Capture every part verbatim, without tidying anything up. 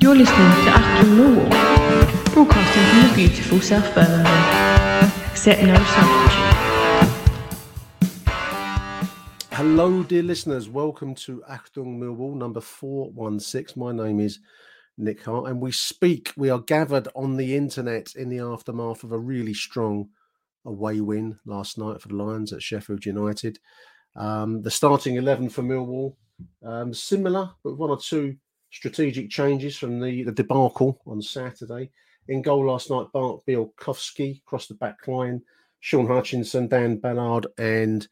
You're listening to Achtung Millwall, broadcasting from the beautiful South Birmingham. Accept no substitute. Hello, dear listeners. Welcome to Achtung Millwall, number four one six. My name is Nick Hart, and we speak. We are gathered on the internet in the aftermath of a really strong away win last night for the Lions at Sheffield United. Um, the starting eleven for Millwall, um, similar, but one or two strategic changes from the, the debacle on Saturday. In goal last night, Bart Białkowski across the back line, Shaun Hutchinson, Dan Ballard, and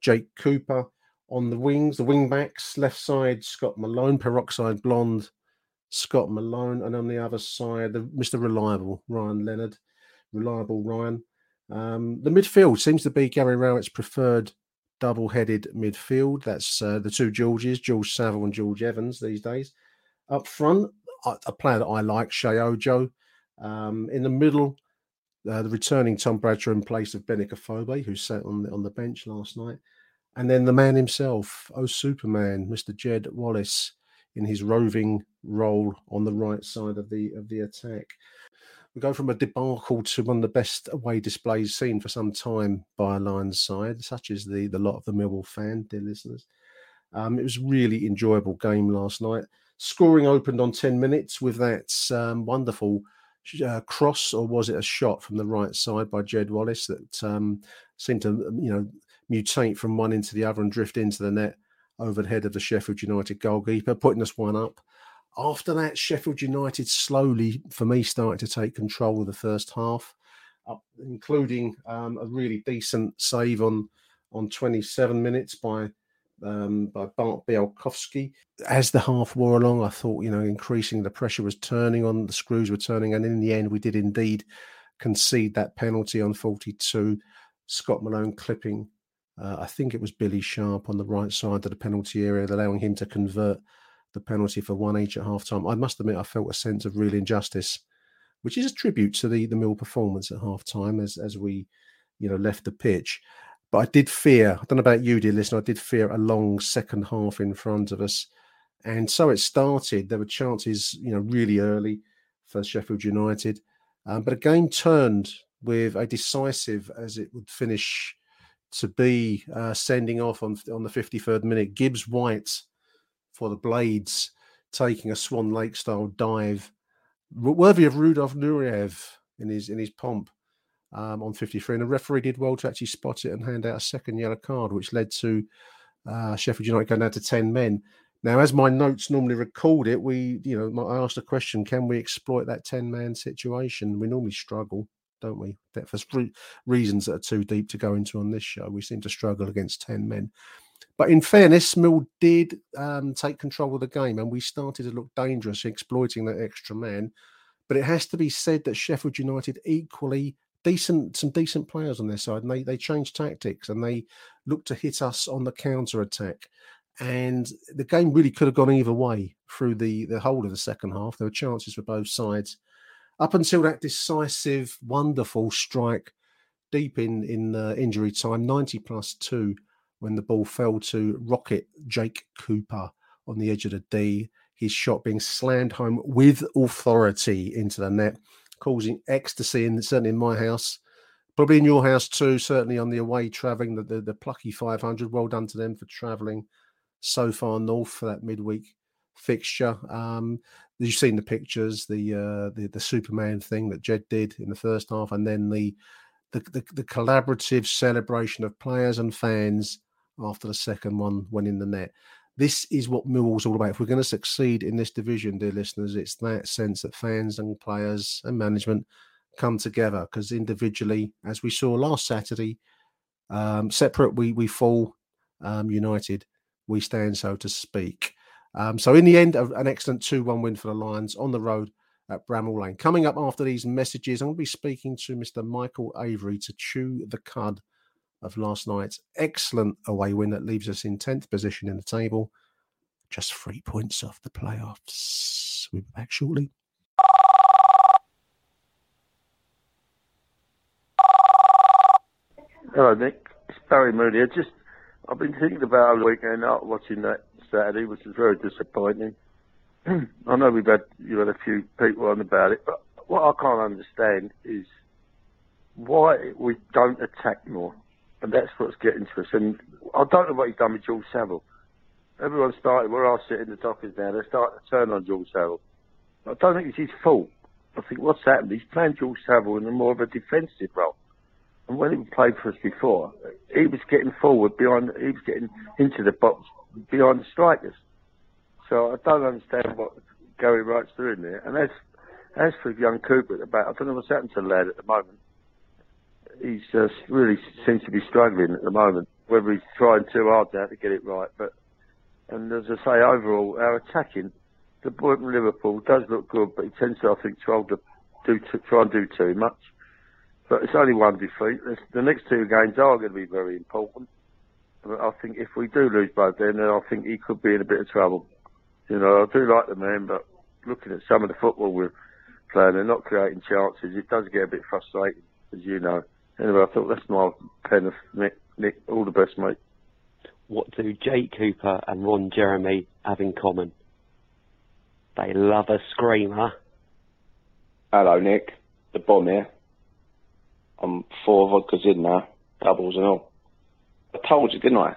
Jake Cooper on the wings, the wing backs, left side, Scott Malone, peroxide blonde, Scott Malone. And on the other side, the Mister Reliable, Ryan Leonard, reliable Ryan. Um, the midfield seems to be Gary Rowett's preferred double-headed midfield. That's uh, the two Georges, George Saville and George Evans these days. Up front, a player that I like, Sheyi Ojo. Um, in the middle, Uh, the returning Tom Bradshaw in place of Benik Afobe, who sat on the, on the bench last night. And then the man himself, oh Superman, Mister Jed Wallace, in his roving role on the right side of the of the attack. We go from a debacle to one of the best away displays seen for some time by a Lions side, such as the, the lot of the Millwall fan, dear listeners. Um, it was a really enjoyable game last night. Scoring opened on ten minutes with that um, wonderful... Uh, cross, or was it a shot from the right side by Jed Wallace that um, seemed to, you know, mutate from one into the other and drift into the net over the head of the Sheffield United goalkeeper, putting us one up. After that, Sheffield United slowly, for me, started to take control of the first half, up, including um, a really decent save on on twenty-seven minutes by um, by Bart Białkowski. As the half wore along, I thought, you know, increasing the pressure was turning on, the screws were turning, and in the end, we did indeed concede that penalty on forty-two. Scott Malone clipping, uh, I think it was Billy Sharp on the right side of the penalty area, allowing him to convert the penalty for one each at half-time. I must admit, I felt a sense of real injustice, which is a tribute to the, the Millwall performance at half-time as, as we, you know, left the pitch. But I did fear, I don't know about you, dear listener, I did fear a long second half in front of us. And so it started. There were chances, you know, really early for Sheffield United. Um, but a game turned with a decisive, as it would finish to be, uh, sending off on, on the fifty-third minute. Gibbs White for the Blades, taking a Swan Lake-style dive, worthy of Rudolf Nureyev in his in his pomp. Um, on fifty-three, and the referee did well to actually spot it and hand out a second yellow card, which led to uh, Sheffield United going down to ten men. Now, as my notes normally record it, we, you know, I asked the question, can we exploit that ten-man situation? We normally struggle, don't we? That for reasons that are too deep to go into on this show, we seem to struggle against ten men. But in fairness, Mill did um, take control of the game, and we started to look dangerous exploiting that extra man. But it has to be said that Sheffield United equally Decent, some decent players on their side, and they, they changed tactics and they looked to hit us on the counter-attack. And the game really could have gone either way through the, the whole of the second half. There were chances for both sides. Up until that decisive, wonderful strike deep in, in uh, injury time, ninety plus two, when the ball fell to rocket Jake Cooper on the edge of the D, his shot being slammed home with authority into the net, causing ecstasy, in, certainly in my house, Probably in your house too, certainly on the away travelling, the, the, the plucky five hundred. Well done to them for travelling so far north for that midweek fixture. Um, you've seen the pictures, the, uh, the the Superman thing that Jed did in the first half, and then the the, the the collaborative celebration of players and fans after the second one went in the net. This is what Millwall's all about. If we're going to succeed in this division, dear listeners, it's that sense that fans and players and management come together, because individually, as we saw last Saturday, um, separate we we fall, um, united we stand, so to speak. Um, so in the end, an excellent two one win for the Lions on the road at Bramall Lane. Coming up after these messages, I'm going to be speaking to Mister Michael Avery to chew the cud of last night's excellent away win that leaves us in tenth position in the table, just three points off the playoffs. We'll be back shortly. Hello, Nick. It's Barry Moody. I just, I've been thinking about over the weekend, not watching that Saturday, which is very disappointing. I know we've had, you had a few people on about it, but what I can't understand is why we don't attack more. And that's what's getting to us. And I don't know what he's done with George Saville. Everyone started, where I sit in the dockers now, they start to turn on George Saville. I don't think it's his fault. I think what's happened, he's playing George Saville in a more of a defensive role. And when he played for us before, he was getting forward behind, he was getting into the box behind the strikers. So I don't understand what Gary Rowett's doing there. And as, as for young Cooper at the back, I don't know what's happened to the lad at the moment. He uh, really seems to be struggling at the moment, whether he's trying too hard now to get it right. But and as I say, overall, our attacking, the boy from Liverpool does look good, but he tends to, I think, try, to do, to try and do too much. But it's only one defeat. The next two games are going to be very important. But I think if we do lose both then, then I think he could be in a bit of trouble. You know, I do like the man, but looking at some of the football we're playing, they're not creating chances. It does get a bit frustrating, as you know. Anyway, I thought that's my pen of Nick. Nick, all the best, mate. What do Jake Cooper and Ron Jeremy have in common? They love a screamer. Hello, Nick. The bomb here. I'm four vodkas in now, doubles and all. I told you, didn't I?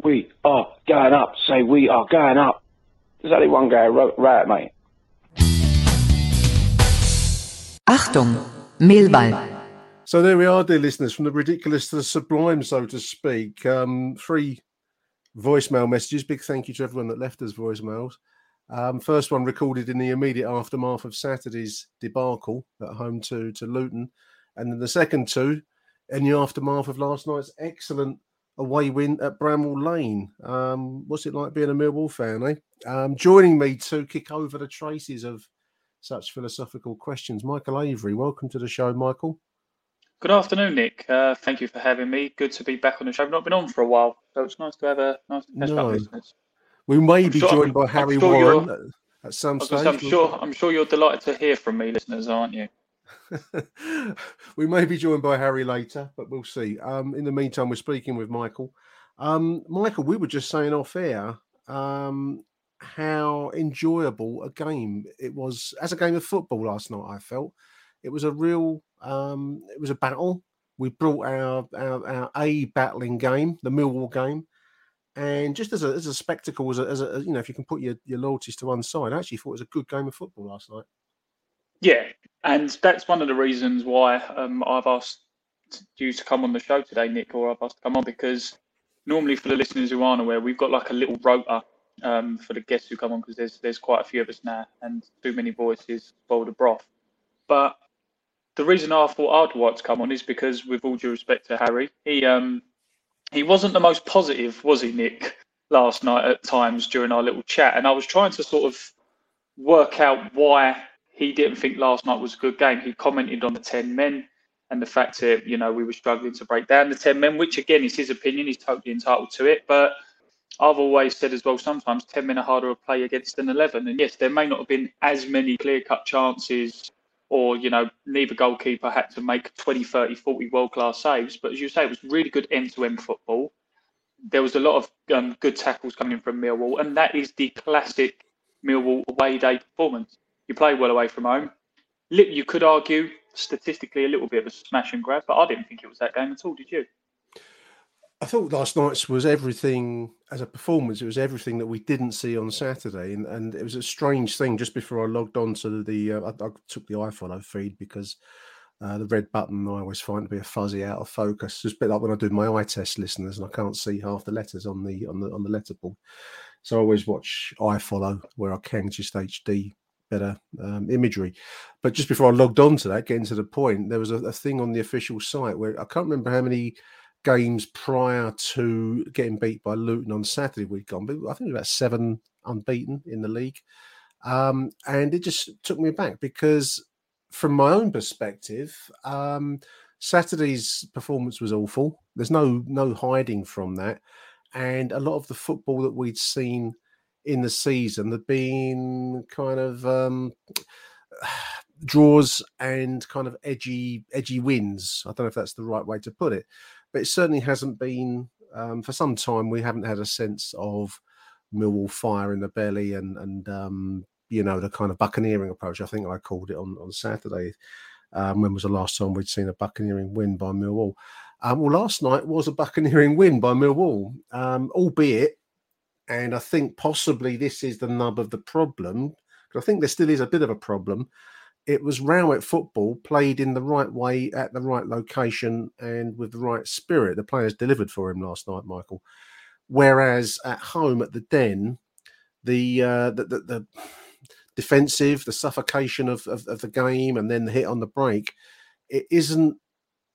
We are going up. Say we are going up. There's only one guy right, mate. Achtung, Millwall. So there we are, dear listeners, from the ridiculous to the sublime, so to speak. Um, three voicemail messages. Big thank you to everyone that left us voicemails. Um, first one recorded in the immediate aftermath of Saturday's debacle at home to, to Luton. And then the second two in the aftermath of last night's excellent away win at Bramall Lane. Um, what's it like being a Millwall fan, eh? Um, joining me to kick over the traces of such philosophical questions, Michael Avery. Welcome to the show, Michael. Good afternoon, Nick. Uh, thank you for having me. Good to be back on the show. I've not been on for a while, so it's nice to have a nice catch up, isn't it? We may I'm be sure, joined by I'm Harry sure Warren at, at some stage. I'm sure, I'm sure you're delighted to hear from me, listeners, aren't you? We may be joined by Harry later, but we'll see. Um, in the meantime, we're speaking with Michael. Um, Michael, we were just saying off air um, how enjoyable a game it was as a game of football last night, I felt. It was a real, um, it was a battle. We brought our, our our A battling game, the Millwall game, and just as a as a spectacle, as a, as a you know, if you can put your, your loyalties to one side, I actually thought it was a good game of football last night. Yeah, and that's one of the reasons why um, I've asked you to come on the show today, Nick, or I've asked to come on, because normally for the listeners who aren't aware, we've got like a little rota um, for the guests who come on, because there's, there's quite a few of us now, and too many voices boil the broth. But the reason I thought I'd like to come on is because, with all due respect to Harry, he um he wasn't the most positive, was he, Nick, last night at times during our little chat. And I was trying to sort of work out why he didn't think last night was a good game. He commented on the ten men and the fact that, you know, we were struggling to break down the ten men, which, again, is his opinion. He's totally entitled to it. But I've always said as well, sometimes ten men are harder to play against than eleven. And, yes, there may not have been as many clear-cut chances, or, you know, neither goalkeeper had to make twenty, thirty, forty world-class saves. But as you say, it was really good end-to-end football. There was a lot of um, good tackles coming in from Millwall, and that is the classic Millwall away day performance. You play well away from home. You could argue statistically a little bit of a smash and grab, but I didn't think it was that game at all, did you? I thought last night's was everything, as a performance, it was everything that we didn't see on Saturday. And, and it was a strange thing just before I logged on to the, uh, I, I took the iFollow feed because uh, the red button I always find to be a fuzzy out of focus. It's a bit like when I do my eye test, listeners, and I can't see half the letters on the, on the, on the letterboard. So I always watch iFollow where I can, just H D better um, imagery. But just before I logged on to that, getting to the point, there was a, a thing on the official site where I can't remember how many games prior to getting beat by Luton on Saturday we'd gone, but I think it was about seven unbeaten in the league. Um, and it just took me back because from my own perspective, um, Saturday's performance was awful. There's no no hiding from that. And a lot of the football that we'd seen in the season had been kind of um, draws and kind of edgy, edgy wins. I don't know if that's the right way to put it. But it certainly hasn't been, um, for some time, we haven't had a sense of Millwall fire in the belly and, and um, you know, the kind of buccaneering approach. I think I called it on, on Saturday. Um, when was the last time we'd seen a buccaneering win by Millwall? Um, well, last night was a buccaneering win by Millwall, um, albeit, and I think possibly this is the nub of the problem, because I think there still is a bit of a problem. It was Rowett football played in the right way at the right location and with the right spirit. The players delivered for him last night, Michael. Whereas at home at the Den, the uh, the, the, the defensive, the suffocation of, of, of the game, and then the hit on the break, it isn't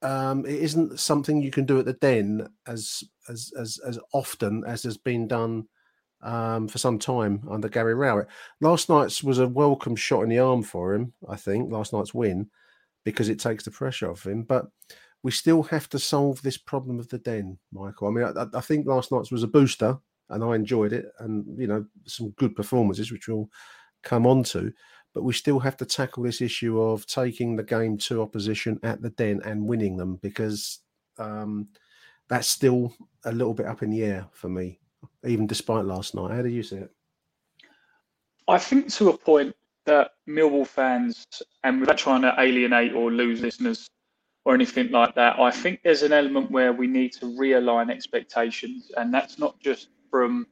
um, it isn't something you can do at the Den as as as, as often as has been done Um, for some time under Gary Rowett. Last night's was a welcome shot in the arm for him, I think, last night's win, because it takes the pressure off him. But we still have to solve this problem of the Den, Michael. I mean, I, I think last night's was a booster, and I enjoyed it, and, you know, some good performances, which we'll come on to. But we still have to tackle this issue of taking the game to opposition at the Den and winning them, because um, that's still a little bit up in the air for me, even despite last night. How do you see it? I think to a point that Millwall fans, and without trying to alienate or lose listeners or anything like that, I think there's an element where we need to realign expectations. And that's not just from,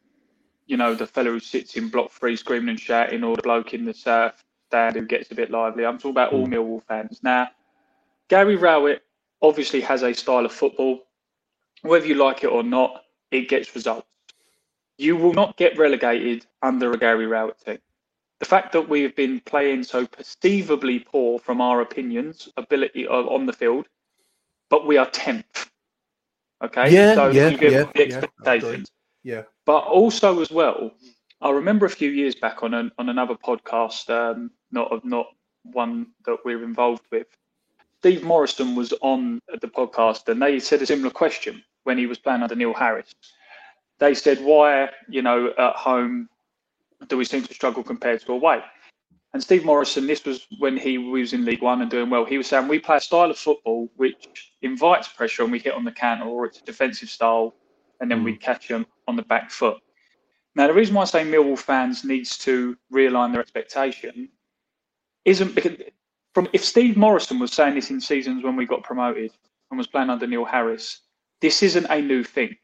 you know, the fella who sits in block three screaming and shouting, or the bloke in the surf stand who gets a bit lively. I'm talking about all Millwall fans. Now, Gary Rowett obviously has a style of football. Whether you like it or not, it gets results. You will not get relegated under a Gary Rowett team. The fact that we have been playing so perceivably poor from our opinions, ability of, on the field, but we are tenth. Okay? Yeah, so yeah, you give yeah, the expectations. Yeah, yeah. But also as well, I remember a few years back on, an, on another podcast, um, not of not one that we're involved with, Steve Morrison was on the podcast and they said a similar question when he was playing under Neil Harris. They said, why, you know, at home do we seem to struggle compared to away? And Steve Morrison, this was when he was in League One and doing well, he was saying we play a style of football which invites pressure and we hit on the counter, or it's a defensive style, and then we catch them on the back foot. Now, the reason why I say Millwall fans needs to realign their expectation isn't because from if Steve Morrison was saying this in seasons when we got promoted and was playing under Neil Harris, this isn't a new thing.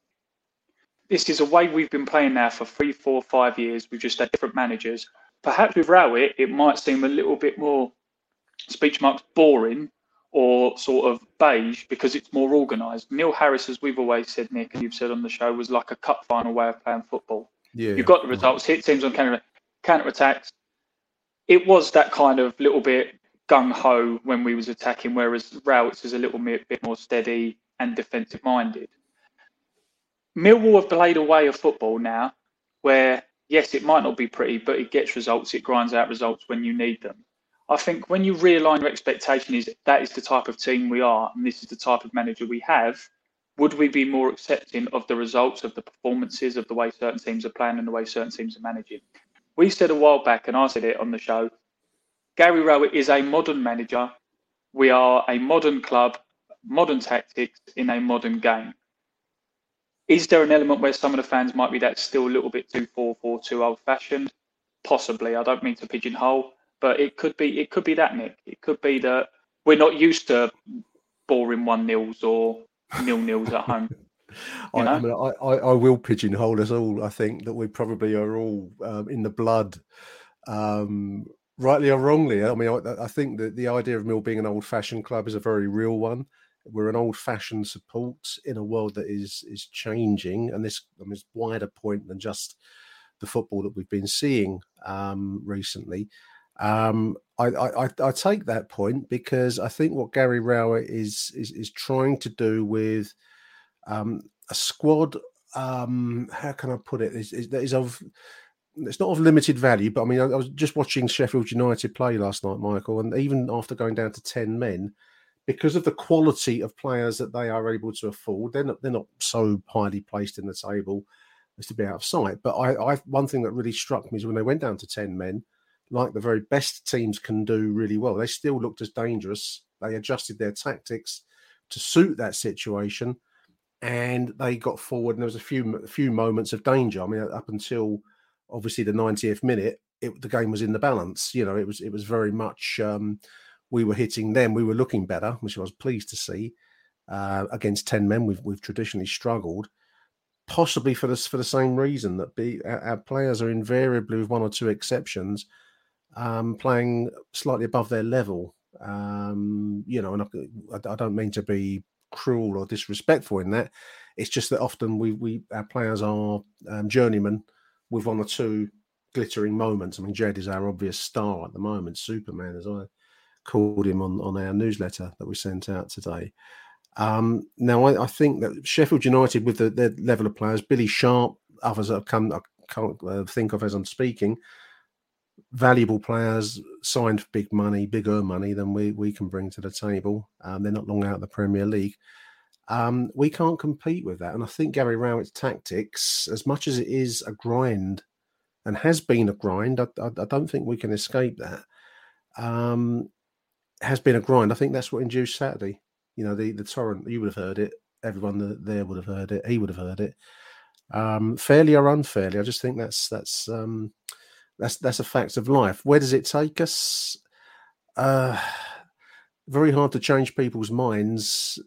This is a way we've been playing now for three, four, five years. We've just had different managers. Perhaps with Rowett, it might seem a little bit more, speech marks, boring or sort of beige because it's more organised. Neil Harris, as we've always said, Nick, and you've said on the show, was like a cup final way of playing football. Yeah, you've got the results, hit teams on counter, counter-attacks. It was that kind of little bit gung-ho when we was attacking, whereas Rowett's is a little bit more steady and defensive-minded. Millwall have played a way of football now where, yes, it might not be pretty, but it gets results. It grinds out results when you need them. I think when you realign your expectation is that is the type of team we are and this is the type of manager we have, would we be more accepting of the results, of the performances, of the way certain teams are playing and the way certain teams are managing? We said a while back, and I said it on the show, Gary Rowett is a modern manager. We are a modern club, modern tactics in a modern game. Is there an element where some of the fans might be that's still a little bit too four four two, too old-fashioned? Possibly. I don't mean to pigeonhole, but it could be. It could be that, Nick. It could be that we're not used to boring one nils or nil nils at home. I, I, mean, I, I, I will pigeonhole us all. I think that we probably are all um, in the blood, um, rightly or wrongly. I mean, I, I think that the idea of Mill being an old-fashioned club is a very real one. We're an old-fashioned support in a world that is is changing, and this I mean, it's wider point than just the football that we've been seeing um, recently. Um, I, I, I take that point because I think what Gary Rowett is is, is trying to do with um, a squad, um, how can I put it? Is that is of it's not of limited value, but I mean I, I was just watching Sheffield United play last night, Michael, and even after going down to ten men. Because of the quality of players that they are able to afford, they're not, they're not so highly placed in the table as to be out of sight. But I, I, one thing that really struck me is when they went down to ten men, like the very best teams can do really well, they still looked as dangerous. They adjusted their tactics to suit that situation, and they got forward. And there was a few, a few moments of danger. I mean, up until obviously the ninetieth minute, it, the game was in the balance. You know, it was it was very much. Um, We were hitting them. We were looking better, which I was pleased to see. Uh, against ten men, we've we've traditionally struggled, possibly for this for the same reason that be, our, our players are invariably, with one or two exceptions, um, playing slightly above their level. Um, you know, and I, I don't mean to be cruel or disrespectful in that. It's just that often we we our players are um, journeymen with one or two glittering moments. I mean, Jed is our obvious star at the moment, Superman, as I called him on, on our newsletter that we sent out today. Um, now, I, I think that Sheffield United, with the, their level of players, Billy Sharp, others that have come, I can't think of as I'm speaking, valuable players, signed for big money, bigger money than we, we can bring to the table. Um, they're not long out of the Premier League. Um, we can't compete with that. And I think Gary Rowett's tactics, as much as it is a grind and has been a grind, I, I, I don't think we can escape that. Um, has been a grind. I think that's what induced Saturday. You know, the, the torrent, you would have heard it. Everyone there would have heard it. He would have heard it. Um, fairly or unfairly, I just think that's that's um, that's that's a fact of life. Where does it take us? Uh, very hard to change people's minds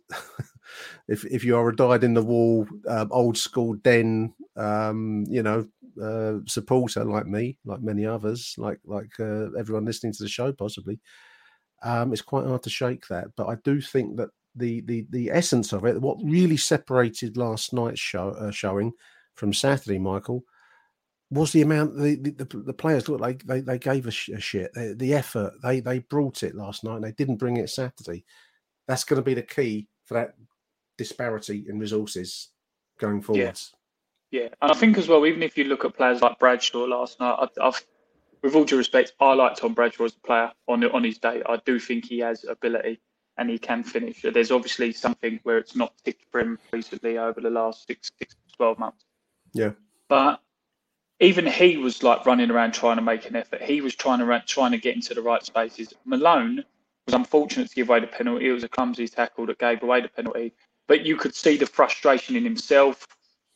if if you are a dyed-in-the-wall, um, old-school den, um, you know, uh, supporter like me, like many others, like, like uh, everyone listening to the show possibly. Um, it's quite hard to shake that, but I do think that the the the essence of it, what really separated last night's show uh, showing from Saturday, Michael, was the amount the the, the players looked like they, they gave a, sh- a shit. The, the effort they they brought it last night, and they didn't bring it Saturday. That's going to be the key for that disparity in resources going forwards. Yeah, yeah. And I think as well, even if you look at players like Bradshaw last night, I've. I've with all due respect, I like Tom Bradshaw as a player on on his day. I do think he has ability and he can finish. There's obviously something where it's not ticked for him recently over the last six, six, twelve months. Yeah. But even he was like running around trying to make an effort. He was trying to run, trying to get into the right spaces. Malone was unfortunate to give away the penalty. It was a clumsy tackle that gave away the penalty. But you could see the frustration in himself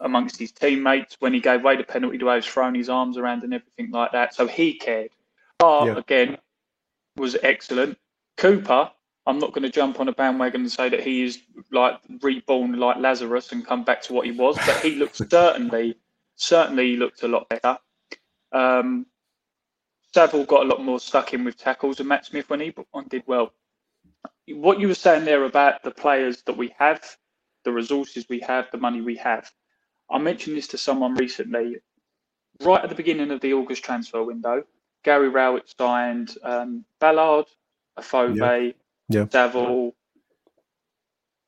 amongst his teammates when he gave away the penalty to those, throwing his arms around and everything like that. So he cared. Bart, yeah. again, was excellent. Cooper, I'm not going to jump on a bandwagon and say that he is like reborn like Lazarus and come back to what he was, but he looked certainly, certainly looked a lot better. Um, Saville got a lot more stuck in with tackles, and Matt Smith, when he did well. What you were saying there about the players that we have, the resources we have, the money we have, I mentioned this to someone recently. Right at the beginning of the August transfer window, Gary Rowett signed um, Ballard, Afobe, yeah. yeah. Saville,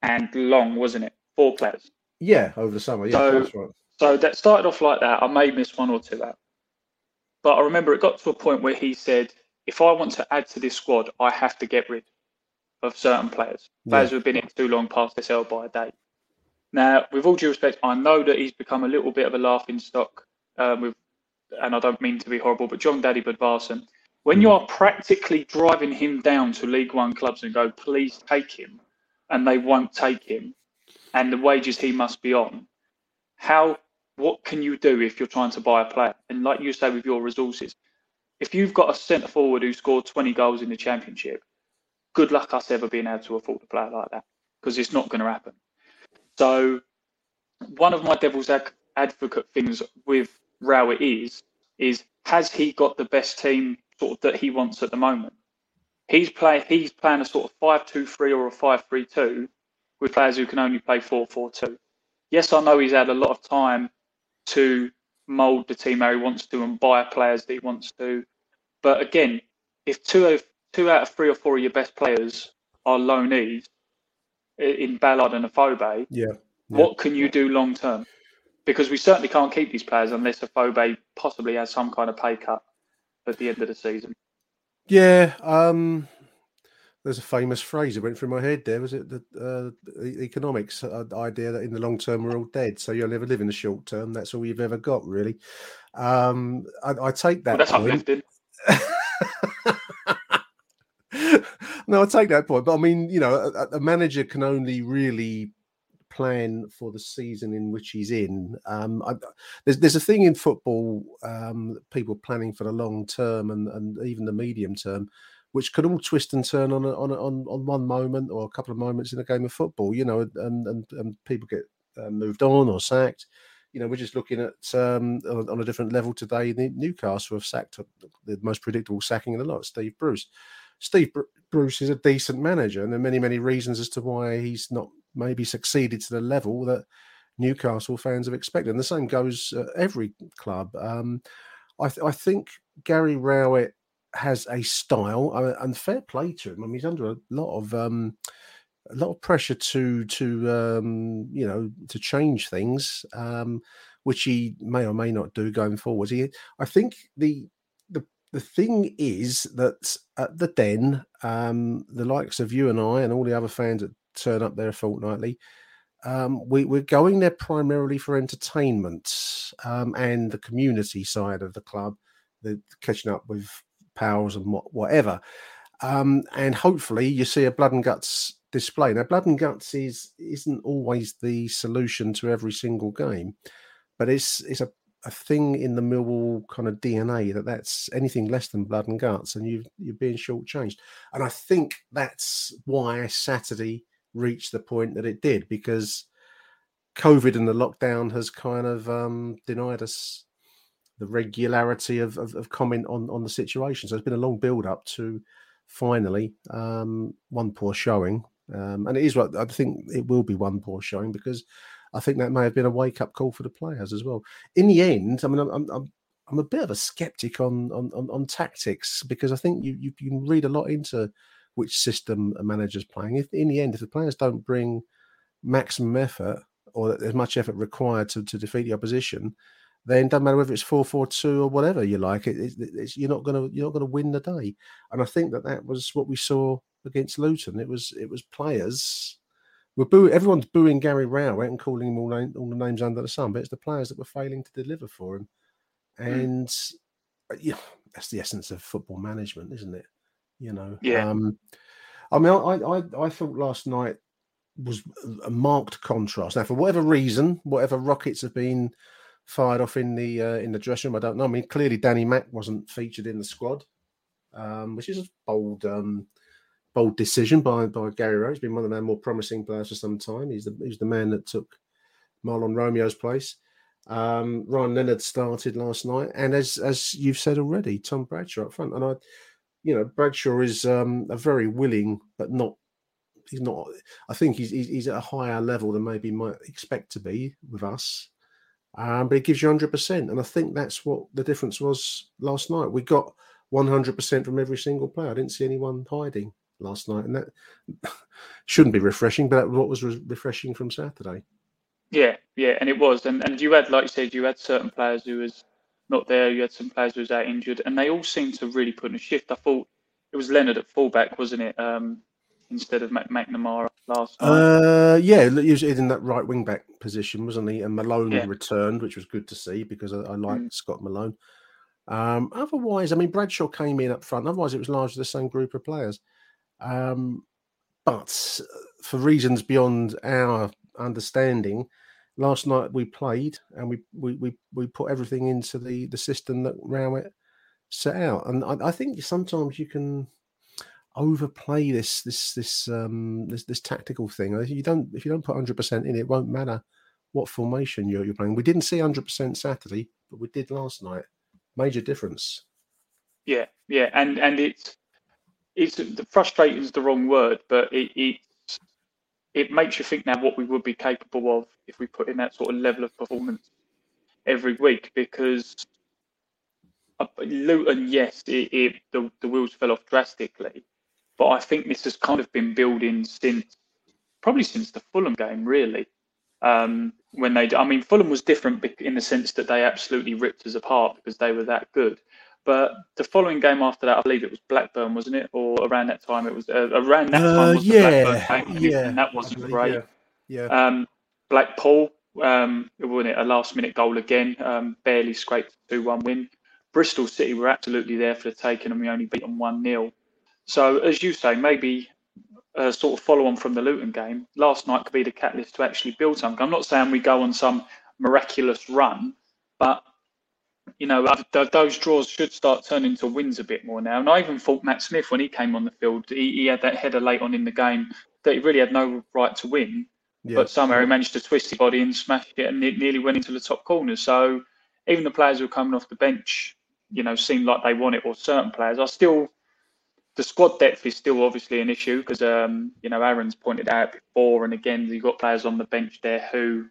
and Long, wasn't it? Four players. Yeah, over the summer. Yeah, so, that's right. So that started off like that. I may miss one or two out. But I remember it got to a point where he said, if I want to add to this squad, I have to get rid of certain players. Players yeah. who have been in too long past their sell by a date. Now, with all due respect, I know that he's become a little bit of a laughing stock, um, with, and I don't mean to be horrible, but John Daddy Budvarson, when you are practically driving him down to League One clubs and go, please take him, and they won't take him, and the wages he must be on, how, what can you do if you're trying to buy a player? And like you say, with your resources, if you've got a centre forward who scored twenty goals in the Championship, good luck us ever being able to afford a player like that, because it's not going to happen. So one of my devil's ad- advocate things with Rowett is, is has he got the best team sort of that he wants at the moment? He's play he's playing a sort of five two three or a five three two with players who can only play four four two. Yes, I know he's had a lot of time to mould the team how he wants to and buy players that he wants to. But again, if two of two out of three or four of your best players are loanees in Ballard and Afobe, yeah, yeah. what can you do long term? Because we certainly can't keep these players unless Afobe possibly has some kind of pay cut at the end of the season. Yeah, um, there's a famous phrase that went through my head there, was it the, uh, the economics uh, idea that in the long term we're all dead, so you'll never live in the short term. That's all you've ever got, really. Um, I, I take that. Well, that's uplifting. No, I take that point, but I mean, you know, a, a manager can only really plan for the season in which he's in. Um, I, there's there's a thing in football, um, people planning for the long term and, and even the medium term, which could all twist and turn on a, on a, on on one moment or a couple of moments in a game of football. You know, and and, and people get uh, moved on or sacked. You know, we're just looking at um, on a different level today. Newcastle have sacked the most predictable sacking of the lot, Steve Bruce. Steve Br- Bruce is a decent manager, and there are many, many reasons as to why he's not maybe succeeded to the level that Newcastle fans have expected. And the same goes uh, every club. Um, I, th- I think Gary Rowett has a style, uh, and fair play to him. I mean, he's under a lot of um, a lot of pressure to to um, you know, to change things, um, which he may or may not do going forwards. He, I think the. The thing is that at the Den, um, the likes of you and I and all the other fans that turn up there fortnightly, um, we, we're going there primarily for entertainment, um, and the community side of the club, the catching up with pals and what, whatever. Um, and hopefully you see a blood and guts display. Now, blood and guts is, isn't always the solution to every single game, but it's it's a a thing in the Millwall kind of D N A that that's anything less than blood and guts and you, you're being shortchanged. And I think that's why Saturday reached the point that it did, because COVID and the lockdown has kind of um, denied us the regularity of, of, of comment on, on the situation. So it's been a long build up to finally um, one poor showing. Um, and it is what I think it will be, one poor showing, because I think that may have been a wake-up call for the players as well. In the end, I mean, I'm I'm, I'm a bit of a sceptic on, on on on tactics, because I think you you can read a lot into which system a manager's playing. If in the end, if the players don't bring maximum effort or as much effort required to, to defeat the opposition, then doesn't matter whether it's four four two or whatever you like. It, it, it's, you're not gonna you're not gonna win the day. And I think that that was what we saw against Luton. It was it was players. We're boo- everyone's booing Gary Rowett and calling him all, name- all the names under the sun, but it's the players that were failing to deliver for him. And mm. yeah, that's the essence of football management, isn't it? You know, yeah. Um, I mean, I, I, I thought last night was a marked contrast. Now, for whatever reason, whatever rockets have been fired off in the uh, in the dressing room, I don't know. I mean, clearly Danny Mack wasn't featured in the squad, um, which is a bold... Um, Bold decision by, by Gary Rowett. He's been one of the more promising players for some time. He's the he's the man that took Marlon Romeo's place. Um, Ryan Leonard started last night, and as as you've said already, Tom Bradshaw up front. And I, you know, Bradshaw is um, a very willing, but not he's not. I think he's he's at a higher level than maybe might expect to be with us. Um, but he gives you one hundred percent, and I think that's what the difference was last night. We got one hundred percent from every single player. I didn't see anyone hiding last night, and that shouldn't be refreshing, but that was what was re- refreshing from Saturday. Yeah, yeah, and it was. And and you had, like you said, you had certain players who was not there, you had some players who was out injured, and they all seemed to really put in a shift. I thought it was Leonard at fullback, wasn't it, um, instead of Mac- McNamara last night? Uh, yeah, he was in that right wing-back position, wasn't he? And Malone yeah. returned, which was good to see, because I, I liked mm. Scott Malone. Um, otherwise, I mean, Bradshaw came in up front. Otherwise, it was largely the same group of players. Um, but for reasons beyond our understanding, last night we played and we we we, we put everything into the, the system that Rowett set out. And I, I think sometimes you can, overplay this this this um this this tactical thing. If you don't if you don't put one hundred percent in, it won't matter what formation you're you're playing. We didn't see one hundred percent Saturday, but we did last night. Major difference. Yeah, yeah, and and it's it's frustrating is the wrong word, but it it it makes you think now what we would be capable of if we put in that sort of level of performance every week. Because Luton, yes, it, it, the, the wheels fell off drastically, but I think this has kind of been building since, probably since the Fulham game, really. Um, when they, I mean, Fulham was different in the sense that they absolutely ripped us apart because they were that good. But the following game after that, I believe it was Blackburn, wasn't it? Or around that time, it was uh, around that time. Uh, was yeah, the Blackburn game, yeah, and that wasn't really great. Yeah, yeah. Um, Blackpool, um, wasn't it? A last-minute goal again, um, barely scraped a two one win. Bristol City were absolutely there for the taking, and we only beat them one nil. So, as you say, maybe a sort of follow-on from the Luton game, last night could be the catalyst to actually build something. I'm not saying we go on some miraculous run, but, you know, those draws should start turning to wins a bit more now. And I even thought Matt Smith, when he came on the field, he, he had that header late on in the game that he really had no right to win, yeah. But somehow he managed to twist his body and smash it, and it nearly went into the top corner. So even the players who were coming off the bench, you know, seem like they want it, or certain players. I still, the squad depth is still obviously an issue because, um, you know, Aaron's pointed out before, and again, you've got players on the bench there who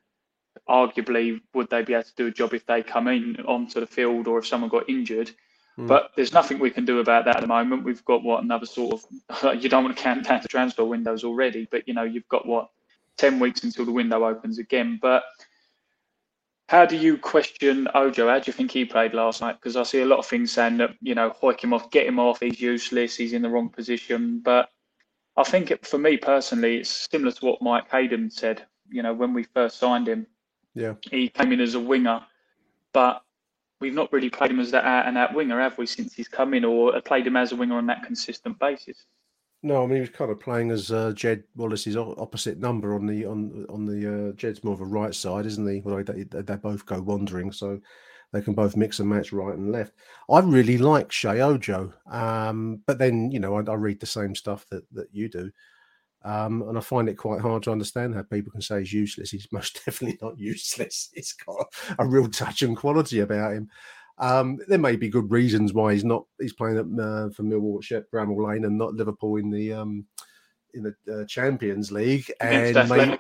arguably would they be able to do a job if they come in onto the field or if someone got injured. Mm. But there's nothing we can do about that at the moment. We've got what another sort of, you don't want to count down to transfer windows already, but, you know, you've got what, ten weeks until the window opens again. But how do you question Ojo? How do you think he played last night? Because I see a lot of things saying that, you know, hoik him off, get him off, he's useless, he's in the wrong position. But I think it, for me personally, it's similar to what Mike Hayden said, you know, when we first signed him. Yeah. He came in as a winger, but we've not really played him as that out and out winger, have we, since he's come in, or played him as a winger on that consistent basis? No, I mean, he was kind of playing as uh, Jed Wallace's opposite number on the on on the uh, Jed's more of a right side, isn't he? Although they, they, they both go wandering, so they can both mix and match right and left. I really like Sheyi Ojo, um, but then, you know, I, I read the same stuff that, that you do, um, and I find it quite hard to understand how people can say he's useless. He's most definitely not useless. He's got a real touch and quality about him. Um, there may be good reasons why he's not. He's playing at, uh, for Millwall at Bramall Lane and not Liverpool in the um, in the uh, Champions League. And maybe,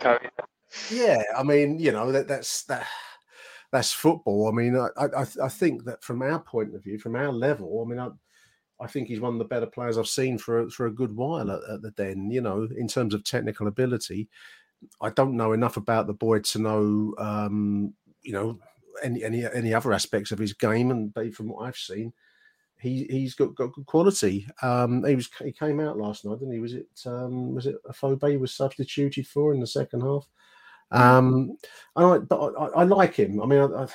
yeah, I mean, you know, that, that's that, that's football. I mean, I, I I think that from our point of view, from our level, I mean, I, I think he's one of the better players I've seen for for a good while at, at the Den. You know, in terms of technical ability, I don't know enough about the boy to know. Um, you know. Any, any any other aspects of his game, and from what I've seen, he he's got, got good quality. Um, he was he came out last night, didn't he? Was it um, was it Afobe was substituted for in the second half? Um, and I, but I, I like him. I mean, I,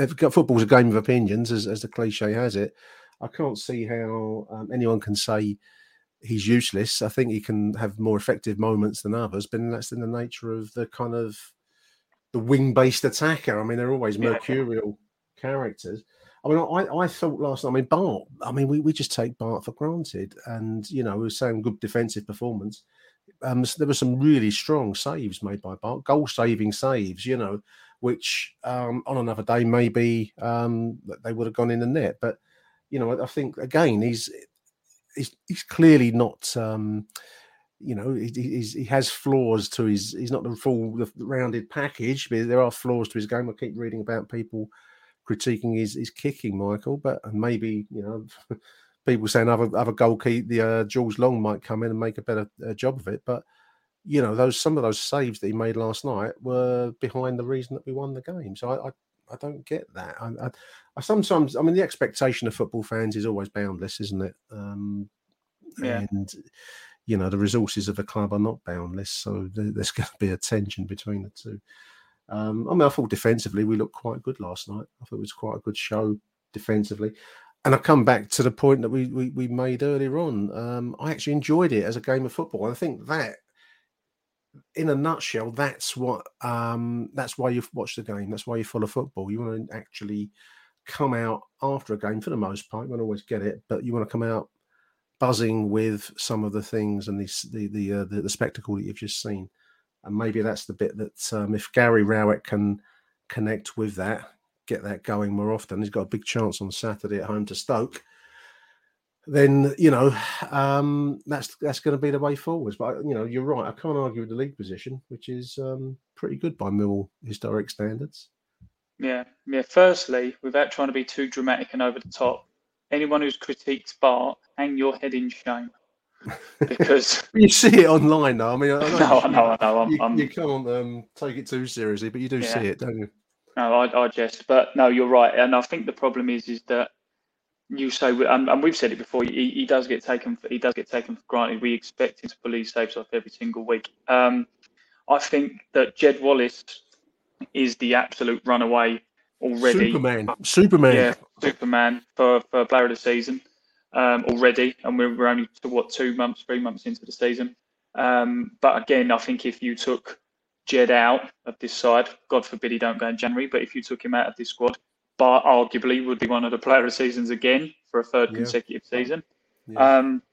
I've got, football's a game of opinions, as, as the cliche has it. I can't see how um, anyone can say he's useless. I think he can have more effective moments than others, but that's in the nature of the kind of the wing-based attacker. I mean, they're always mercurial yeah. characters. I mean, I, I thought last night, I mean, Bart, I mean, we, we just take Bart for granted. And, you know, we were saying good defensive performance. Um, so there were some really strong saves made by Bart, goal-saving saves, you know, which um, on another day, maybe um, they would have gone in the net. But, you know, I think, again, he's he's, he's clearly not... Um, You know, he, he's, he has flaws to his... He's not the full the rounded package, but there are flaws to his game. I keep reading about people critiquing his, his kicking, Michael, but maybe, you know, people saying other, other goalkeeper, the uh, Jules Long might come in and make a better uh, job of it. But, you know, those some of those saves that he made last night were behind the reason that we won the game. So I, I, I don't get that. I, I, I sometimes... I mean, the expectation of football fans is always boundless, isn't it? Um, yeah. And... you know, the resources of a club are not boundless, so there's going to be a tension between the two. Um, I mean, I thought defensively we looked quite good last night. I thought it was quite a good show defensively. And I come back to the point that we we, we made earlier on. Um, I actually enjoyed it as a game of football. And I think that, in a nutshell, that's what um, that's why you watch the game. That's why you follow football. You want to actually come out after a game, for the most part. You won't always get it, but you want to come out buzzing with some of the things and the the the, uh, the, the spectacle that you've just seen. And maybe that's the bit that um, if Gary Rowett can connect with that, get that going more often, he's got a big chance on Saturday at home to Stoke, then, you know, um, that's that's going to be the way forwards. But, you know, you're right. I can't argue with the league position, which is um, pretty good by Millwall historic standards. Yeah. Yeah. Firstly, without trying to be too dramatic and over the top, anyone who's critiques Bart, hang your head in shame. Because you see it online now. I mean, I know, I know, I know. I'm, you, I'm, you can't um, take it too seriously, but you do yeah. see it, don't you? No, I, I jest, but no, you're right. And I think the problem is, is that you say, and, and we've said it before. He, he does get taken. For, he does get taken for granted. We expect him to pull these saves off every single week. Um, I think that Jed Wallace is the absolute runaway already. Superman, Superman, yeah, Superman for for player of the season. Um, already, and we're, we're only to what two months, three months into the season. Um, but again, I think if you took Jed out of this side, God forbid he don't go in January, but if you took him out of this squad, Bart arguably would be one of the player of the seasons again for a third yeah. consecutive season. Yeah. Um,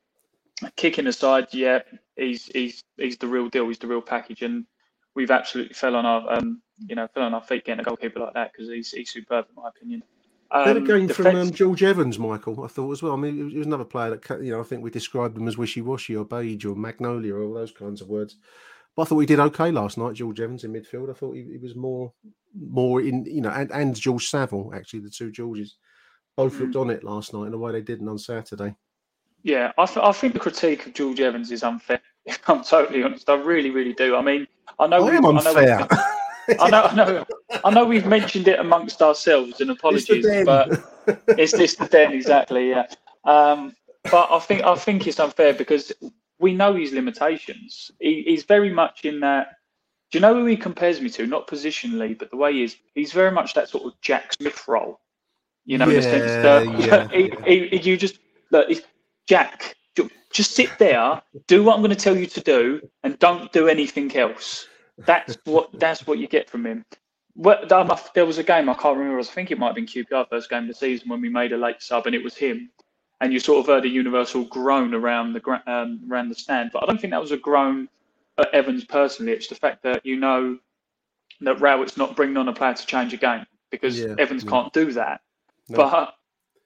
kicking aside, yeah, he's he's he's the real deal. He's the real package, and we've absolutely fell on our um, you know fell on our feet getting a goalkeeper like that, because he's he's superb in my opinion. They're um, going defense. from um, George Evans, Michael, I thought as well. I mean, he was another player that, you know, I think we described him as wishy-washy or beige or magnolia or all those kinds of words. But I thought we did okay last night, George Evans in midfield. I thought he, he was more, more in, you know, and, and George Saville, actually, the two Georges, both mm. looked on it last night in the way they didn't on Saturday. Yeah, I, th- I think the critique of George Evans is unfair, if I'm totally honest. I really, really do. I mean, I know... I am unfair. I know I know, I know, I know. We've mentioned it amongst ourselves, and apologies, it's but it's this the den exactly, yeah. Um, but I think I think it's unfair because we know his limitations. He, he's very much in that. Do you know who he compares me to? Not positionally, but the way he is, he's very much that sort of Jack Smith role. You know, yeah, in the sense that yeah, he, yeah. He, he, you just look, it's Jack. Just sit there, do what I'm going to tell you to do, and don't do anything else. That's what that's what you get from him. What, there was a game, I can't remember, I think it might have been Q P R first game of the season when we made a late sub and it was him. And you sort of heard a universal groan around the um, around the stand. But I don't think that was a groan at Evans personally. It's the fact that you know that Rowett's not bringing on a player to change a game because yeah, Evans yeah. can't do that. No. But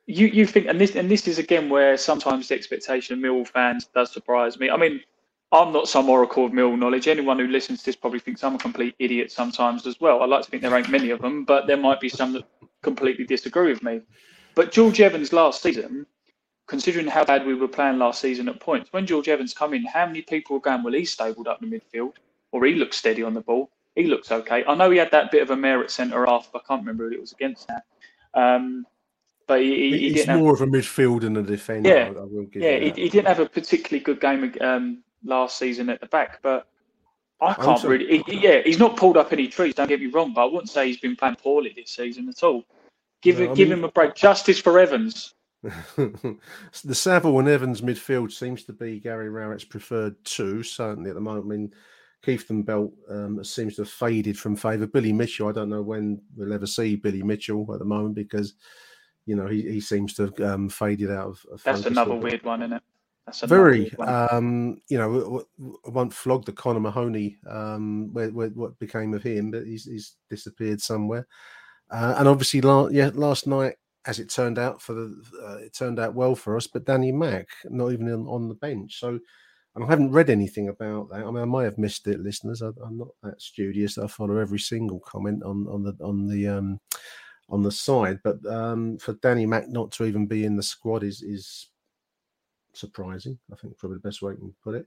you, you think, and this and this is again where sometimes the expectation of Millwall fans does surprise me. I mean, I'm not some oracle of Millwall knowledge. Anyone who listens to this probably thinks I'm a complete idiot sometimes as well. I like to think there ain't many of them, but there might be some that completely disagree with me. But George Evans last season, considering how bad we were playing last season at points, when George Evans come in, how many people were going, well, he's stabled up in the midfield, or he looks steady on the ball, he looks okay. I know he had that bit of a mare at centre-half, I can't remember who it was against now. Um, But he, he, he He's didn't more have, of a midfield and a defender. Yeah, I will give yeah he, he didn't have a particularly good game um, last season at the back, but I can't also, really... He, yeah, he's not pulled up any trees, don't get me wrong, but I wouldn't say he's been playing poorly this season at all. Give, no, give mean, him a break. Justice for Evans. The Saville and Evans midfield seems to be Gary Rowett's preferred two, certainly at the moment. I mean, Keith Belt um, seems to have faded from favour. Billy Mitchell, I don't know when we'll ever see Billy Mitchell at the moment because, you know, he, he seems to have um, faded out of, of That's another weird one, isn't it? Very, um, you know, I won't flog the Conor Mahoney, um, where, where, what became of him, but he's, he's disappeared somewhere. Uh, and obviously, la- yeah, last night, as it turned out for the, uh, it turned out well for us, but Danny Mack, not even on, on the bench. So, and I haven't read anything about that. I mean, I might have missed it, listeners. I, I'm not that studious. I follow every single comment on, on the, on the, um, on the side, but um, for Danny Mack not to even be in the squad is, is, surprising, I think, probably the best way to put it.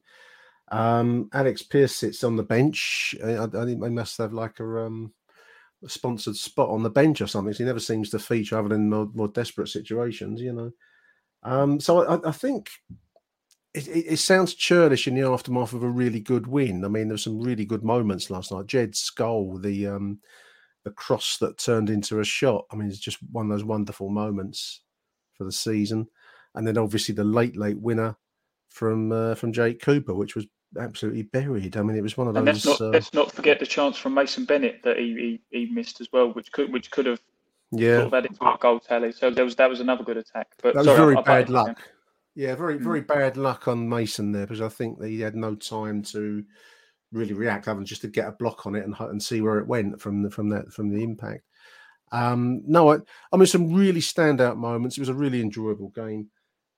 Um, Alex Pierce sits on the bench. I, I think they must have like a, um, a sponsored spot on the bench or something. So he never seems to feature other than more, more desperate situations, you know. Um, so I, I think it, it, it sounds churlish in the aftermath of a really good win. I mean, there were some really good moments last night. Jed's goal, the um, the cross that turned into a shot. I mean, it's just one of those wonderful moments for the season. And then obviously the late, late winner from uh, from Jake Cooper, which was absolutely buried. I mean, it was one of and those. Let's not, uh, let's not forget the chance from Mason Bennett that he he, he missed as well, which could which could have yeah sort of added to a goal tally. So there was that was another good attack. But that was sorry, very I, I bad luck. Yeah, very, very bad luck on Mason there, because I think that he had no time to really react, other than just to get a block on it and and see where it went from the, from that from the impact. Um, no, I, I mean, some really standout moments. It was a really enjoyable game,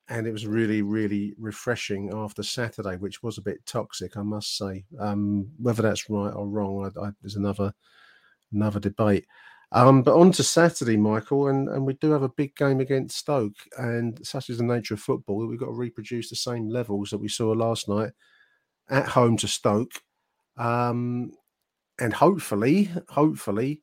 and it was really, really refreshing after Saturday, which was a bit toxic, I must say. Um, whether that's right or wrong, I, I, there's another another debate. Um, but on to Saturday, Michael, and, and we do have a big game against Stoke, and such is the nature of football. We've got to reproduce the same levels that we saw last night at home to Stoke. Um, and hopefully, hopefully,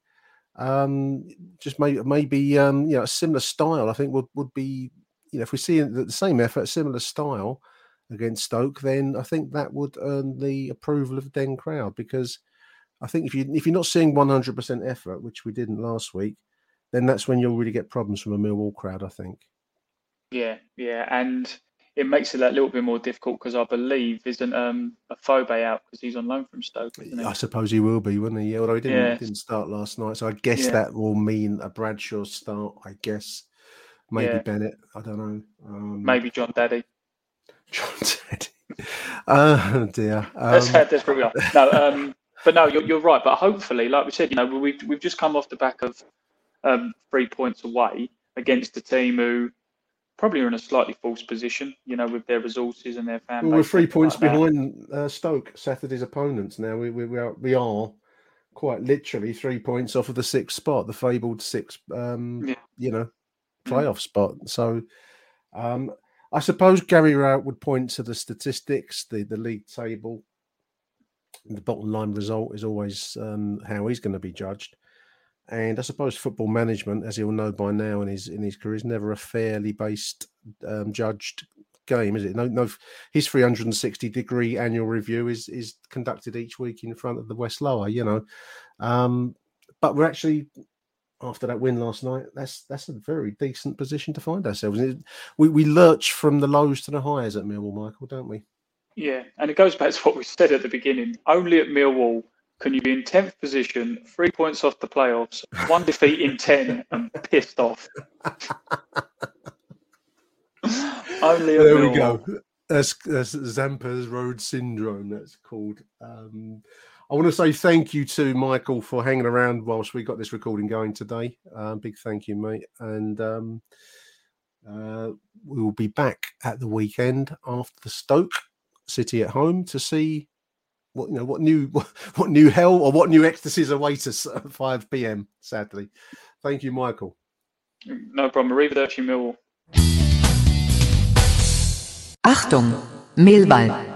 um, just maybe, maybe um, you know, a similar style, I think, would, would be, you know, if we see the same effort, a similar style against Stoke, then I think that would earn the approval of the Den crowd, because I think if you if you're not seeing one hundred percent effort, which we didn't last week, then that's when you'll really get problems from a Millwall crowd, I think. Yeah, yeah, and it makes it a little bit more difficult, because I believe isn't um, Afobe out because he's on loan from Stoke, isn't he? I suppose he will be, wouldn't he? Although he didn't, yeah. didn't start last night, so I guess yeah. that will mean a Bradshaw start. I guess maybe yeah. Bennett. I don't know. Um, maybe John Daddy. John Daddy. Oh dear. Um, that's that's probably not. No. Um, But no, you're, you're right. But hopefully, like we said, you know, we've we've just come off the back of um, three points away against a team who probably are in a slightly false position, you know, with their resources and their fan base. Well, we're three points like behind uh, Stoke, Saturday's opponents. Now we we we are, we are quite literally three points off of the sixth spot, the fabled sixth, um, yeah. you know, playoff mm. spot. So. Um, I suppose Gary Rowett would point to the statistics, the, the league table. The bottom line result is always um, how he's going to be judged. And I suppose football management, as he'll know by now in his in his career, is never a fairly based um, judged game, is it? No, no. His three hundred sixty degree annual review is is conducted each week in front of the West Lower, you know. Um, but we're actually, after that win last night, that's that's a very decent position to find ourselves. We we lurch from the lows to the highs at Millwall, Michael, don't we? Yeah, and it goes back to what we said at the beginning. Only at Millwall can you be in tenth position, three points off the playoffs, one defeat in ten, and pissed off. Only at there Millwall. We go. That's, that's Zampa's Road Syndrome, that's called. Um, I want to say thank you to Michael for hanging around whilst we got this recording going today. Uh, big thank you, mate. And... Um, uh, we will be back at the weekend after the Stoke City at home to see what you know what new what, what new hell or what new ecstasies await us at five p.m. sadly. Thank you, Michael. No problem. Arrivederci Millwall. Achtung Millwall.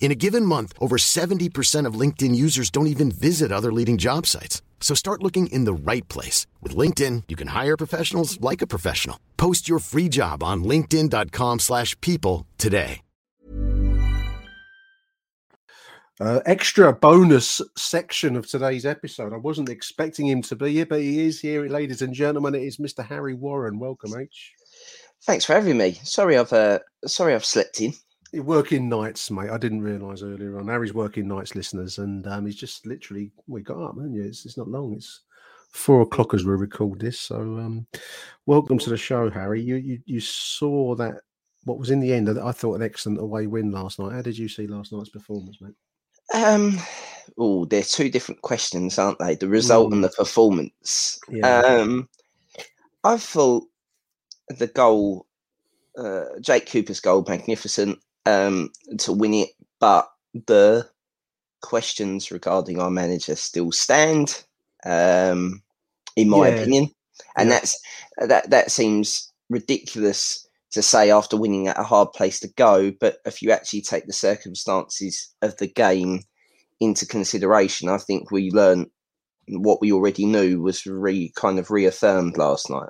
In a given month, over seventy percent of LinkedIn users don't even visit other leading job sites. So start looking in the right place. With LinkedIn, you can hire professionals like a professional. Post your free job on linkedin dot com slash people today. Uh, extra bonus section of today's episode. I wasn't expecting him to be here, but he is here. Ladies and gentlemen, it is Mister Harry Warren. Welcome, H. Thanks for having me. Sorry I've uh, sorry I've slept in. You're working nights, mate. I didn't realise earlier on. Harry's working nights, listeners, and um, he's just literally, we got up, haven't you? It's, it's not long. It's four o'clock as we record this. So um, welcome to the show, Harry. You, you you saw that, what was in the end, I thought an excellent away win last night. How did you see last night's performance, mate? Um, oh, they're two different questions, aren't they? The result mm. and the performance. Yeah. Um, I thought the goal, uh, Jake Cooper's goal, magnificent um, to win it, but the questions regarding our manager still stand, um, in my yeah. opinion, and yeah. that's that. That seems ridiculous to say after winning at a hard place to go, but if you actually take the circumstances of the game into consideration, I think we learned what we already knew was re kind of reaffirmed last night.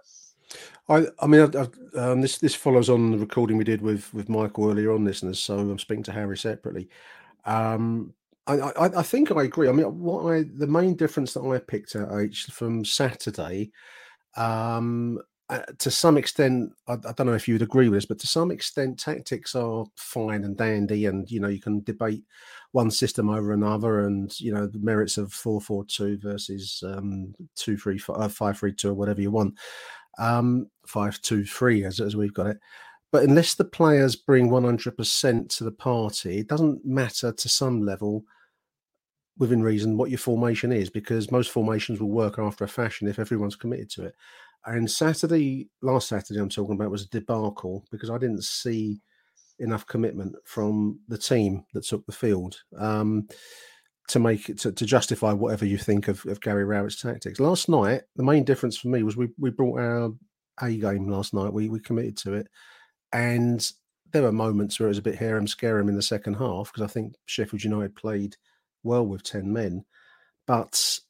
I, I mean, I, I, um, this this follows on the recording we did with with Michael earlier on, listeners. So I'm speaking to Harry separately. Um, I, I, I think I agree. I mean, what I the main difference that I picked out, H, from Saturday. Um, Uh, to some extent, I, I don't know if you would agree with this, but to some extent, tactics are fine and dandy, and you know you can debate one system over another, and you know the merits of four four two versus um, two three five, uh, five three two, or whatever you want, um, five two three as as we've got it. But unless the players bring one hundred percent to the party, it doesn't matter to some level, within reason, what your formation is, because most formations will work after a fashion if everyone's committed to it. And Saturday, last Saturday I'm talking about, was a debacle because I didn't see enough commitment from the team that took the field um, to make to, to justify whatever you think of, of Gary Rowett's tactics. Last night, the main difference for me was we, we brought our A game last night. We we committed to it. And there were moments where it was a bit harem-scarum in the second half because I think Sheffield United played well with ten men. But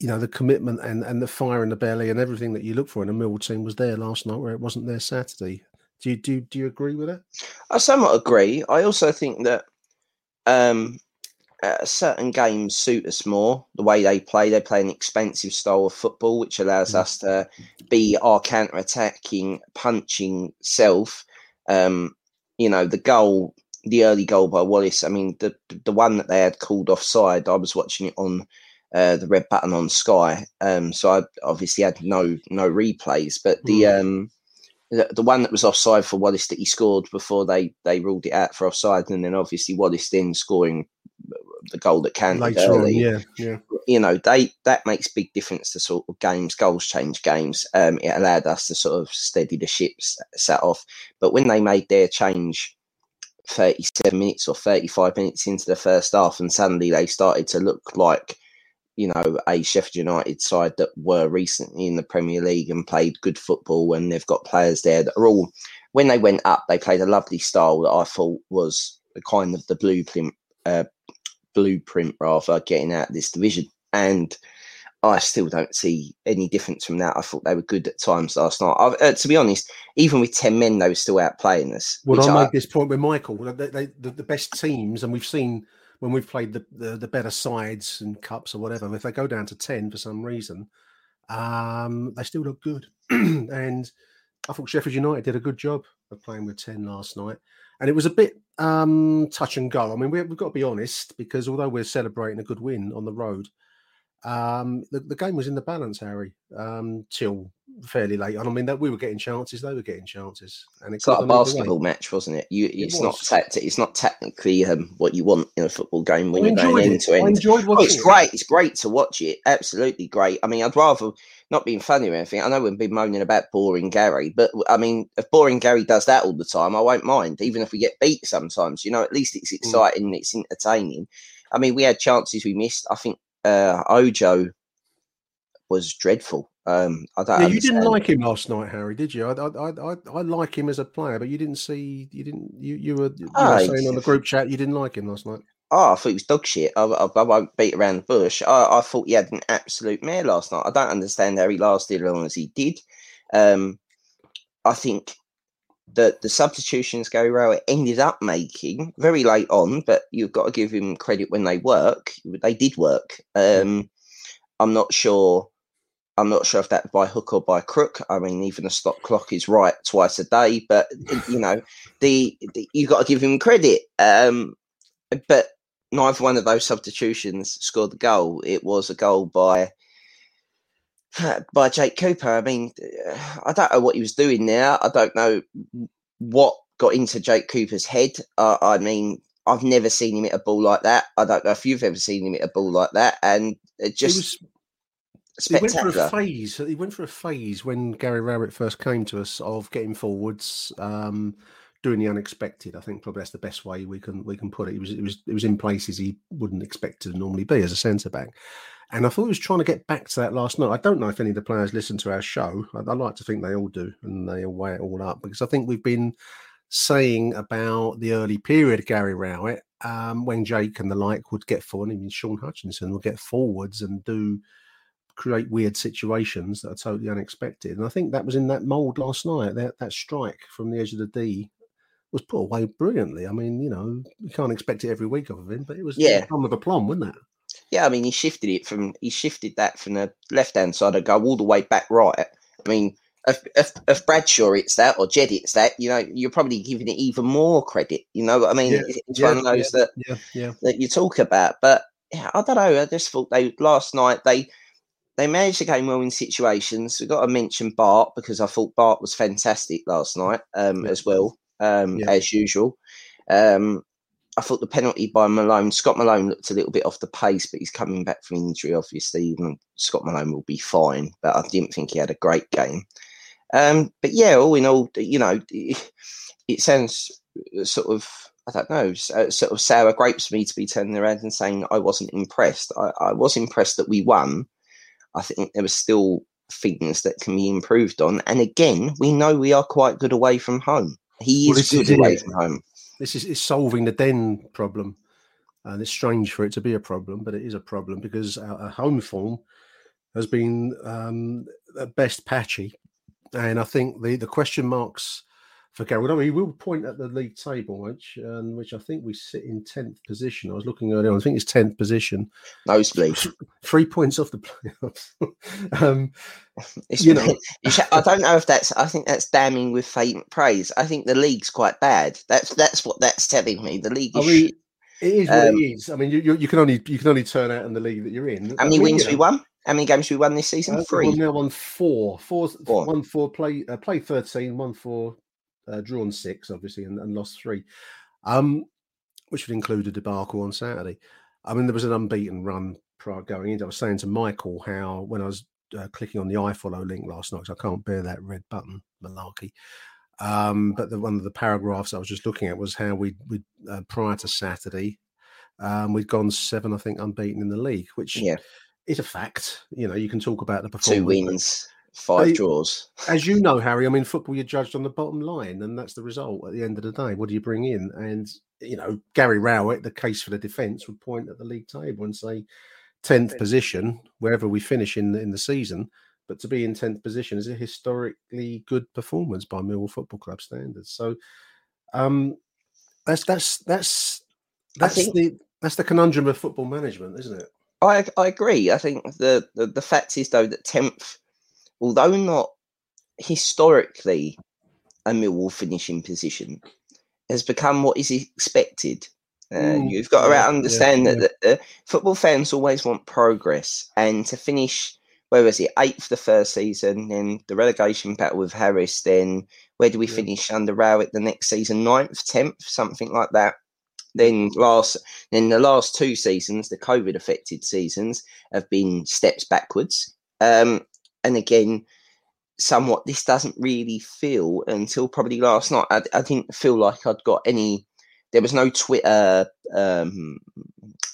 you know, the commitment and, and the fire in the belly and everything that you look for in a Millwall team was there last night where it wasn't there Saturday. Do you, do, do you agree with that? I somewhat agree. I also think that um, uh, certain games suit us more. The way they play, they play an expensive style of football, which allows mm. us to be our counter-attacking, punching self. Um, you know, the goal, the early goal by Wallace, I mean, the the one that they had called offside, I was watching it on Uh, the red button on Sky, um, so I obviously had no no replays. But the mm. um, the, the one that was offside for Wallace that he scored before they, they ruled it out for offside, and then obviously Wallace then scoring the goal that counted early. Yeah, yeah. You know, they that makes big difference to sort of games. Goals change games. Um, it allowed us to sort of steady the ships, set off. But when they made their change thirty-seven minutes or thirty-five minutes into the first half, and suddenly they started to look like, you know, a Sheffield United side that were recently in the Premier League and played good football, and they've got players there that are all, when they went up, they played a lovely style that I thought was kind of the blueprint, uh, blueprint rather, getting out of this division. And I still don't see any difference from that. I thought they were good at times last night. I, uh, to be honest, even with ten men, they were still outplaying us. Well, I'll I, make this point with Michael. They, they, the, the best teams, and we've seen, when we've played the, the, the better sides and cups or whatever, if they go down to ten for some reason, um, they still look good. And I thought Sheffield United did a good job of playing with ten last night. And it was a bit um, touch and go. I mean, we, we've got to be honest, because although we're celebrating a good win on the road, um, the, the game was in the balance, Harry, um, till fairly late. And I mean, that we were getting chances, they were getting chances. And it it's like a basketball match, wasn't it? You, it's it not tacti- It's not technically um, what you want in a football game when I you're going end to end. I enjoyed watching oh, it's it. great. It's great to watch it. Absolutely great. I mean, I'd rather, not being funny or anything, I know we've been moaning about boring Gary, but I mean, if boring Gary does that all the time, I won't mind. Even if we get beat sometimes, you know, at least it's exciting, mm. it's entertaining. I mean, we had chances we missed. I think uh, Ojo was dreadful. Um, I don't yeah, you didn't like him last night, Harry, did you? I, I, I, I like him as a player, but you didn't see, you didn't, you, you were, you oh, were saying on the group chat you didn't like him last night. Oh, I thought he was dog shit. I, I, I won't beat around the bush. I, I thought he had an absolute mare last night. I don't understand how he lasted as long as he did. Um, I think that the substitutions Gary Rowett ended up making very late on, but you've got to give him credit when they work. They did work. Um, I'm not sure. I'm not sure if that by hook or by crook. I mean, even a stop clock is right twice a day, but you know, the, the you've got to give him credit. Um, but neither one of those substitutions scored the goal. It was a goal by by Jake Cooper. I mean, I don't know what he was doing there. I don't know what got into Jake Cooper's head. Uh, I mean, I've never seen him hit a ball like that. I don't know if you've ever seen him hit a ball like that, and it just. It was- He went for a phase. He went for a phase when Gary Rowett first came to us of getting forwards, um, doing the unexpected. I think probably that's the best way we can we can put it. It was it was it was in places he wouldn't expect to normally be as a centre back. And I thought he was trying to get back to that last night. I don't know if any of the players listen to our show. I, I like to think they all do, and they all weigh it all up, because I think we've been saying about the early period of Gary Rowett, um, when Jake and the like would get forward, and even Shaun Hutchinson would get forwards and do. Create weird situations that are totally unexpected. And I think that was in that mould last night. That that strike from the edge of the D was put away brilliantly. I mean, you know, you can't expect it every week of him, but it was yeah. plum of a plum, wasn't it? Yeah, I mean, he shifted it from, he shifted that from the left-hand side of the goal all the way back right. I mean, if, if, if Bradshaw hits that or Jed hits that, you know, you're probably giving it even more credit. You know what I mean? Yeah. It's yeah, one of those yeah, that, yeah, yeah. that you talk about. But yeah, I don't know. I just thought they last night, they... They managed the game well in situations. We've got to mention Bart, because I thought Bart was fantastic last night um, yeah. as well, um, yeah. as usual. Um, I thought the penalty by Malone, Scott Malone looked a little bit off the pace, but he's coming back from injury, obviously. And Scott Malone will be fine, but I didn't think he had a great game. Um, but yeah, all in all, you know, it sounds sort of, I don't know, sort of sour grapes for me to be turning around and saying I wasn't impressed. I, I was impressed that we won. I think there were still things that can be improved on. And again, we know we are quite good away from home. He is well, good away it. from home. This is it's solving the Den problem. And it's strange for it to be a problem, but it is a problem, because our, our home form has been um, at best patchy. And I think the, the question marks for Gary, I mean, he will point at the league table, which um, which I think we sit in tenth position. I was looking earlier on. I think it's tenth position. Those please. Three points off the playoffs. um, you know. I don't know if that's... I think that's damning with faint praise. I think the league's quite bad. That's that's what that's telling me. The league is I mean, shit. It is what um, it is. I mean, you, you, you can only you can only turn out in the league that you're in. How many I mean, wins you know. we won? How many games we won this season? Uh, Three. We're now on four. Four, four. One, four, play, uh, play thirteen, one, four... Uh, drawn six, obviously, and, and lost three, um, which would include a debacle on Saturday. I mean, there was an unbeaten run prior going into. I was saying to Michael how when I was uh, clicking on the iFollow link last night, because I can't bear that red button malarkey. Um, but the, one of the paragraphs I was just looking at was how we we uh, prior to Saturday, um, we'd gone seven, I think, unbeaten in the league, which yeah. is a fact. You know, you can talk about the performance. Two wins. Five you, draws. As you know, Harry, I mean, football, you're judged on the bottom line, and that's the result at the end of the day. What do you bring in? And, you know, Gary Rowett, the case for the defence, would point at the league table and say tenth position, wherever we finish in, in the season. But to be in tenth position is a historically good performance by Millwall Football Club standards. So um, that's that's that's that's think- the that's the conundrum of football management, isn't it? I I agree. I think the, the, the fact is, though, that tenth, although not historically a Millwall finishing position, has become what is expected. Uh, mm, you've got to yeah, understand yeah, that yeah. The, the football fans always want progress, and to finish, where was it, eighth the first season, then the relegation battle with Harris, then where do we yeah. finish under Rowett the next season, ninth, tenth, something like that. Then last, then the last two seasons, the COVID-affected seasons, have been steps backwards. Um, And again, somewhat, this doesn't really feel until probably last night. I, I didn't feel like I'd got any there was no Twitter um,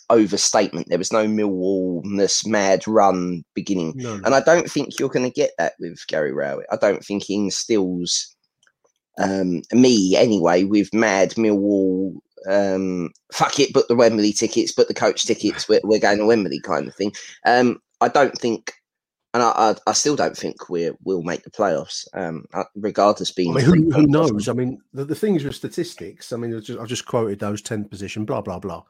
overstatement. There was no Millwall-ness mad run beginning. No. And I don't think you're going to get that with Gary Rowett. I don't think he instills um, me anyway with mad Millwall, um, fuck it, book the Wembley tickets, book the coach tickets, we're, we're going to Wembley kind of thing. Um, I don't think... And I, I, I still don't think we're, we'll make the playoffs, um, regardless being... I mean, who, who knows? I mean, the, the things with statistics, I mean, I've just, I've just quoted those ten position, blah, blah, blah.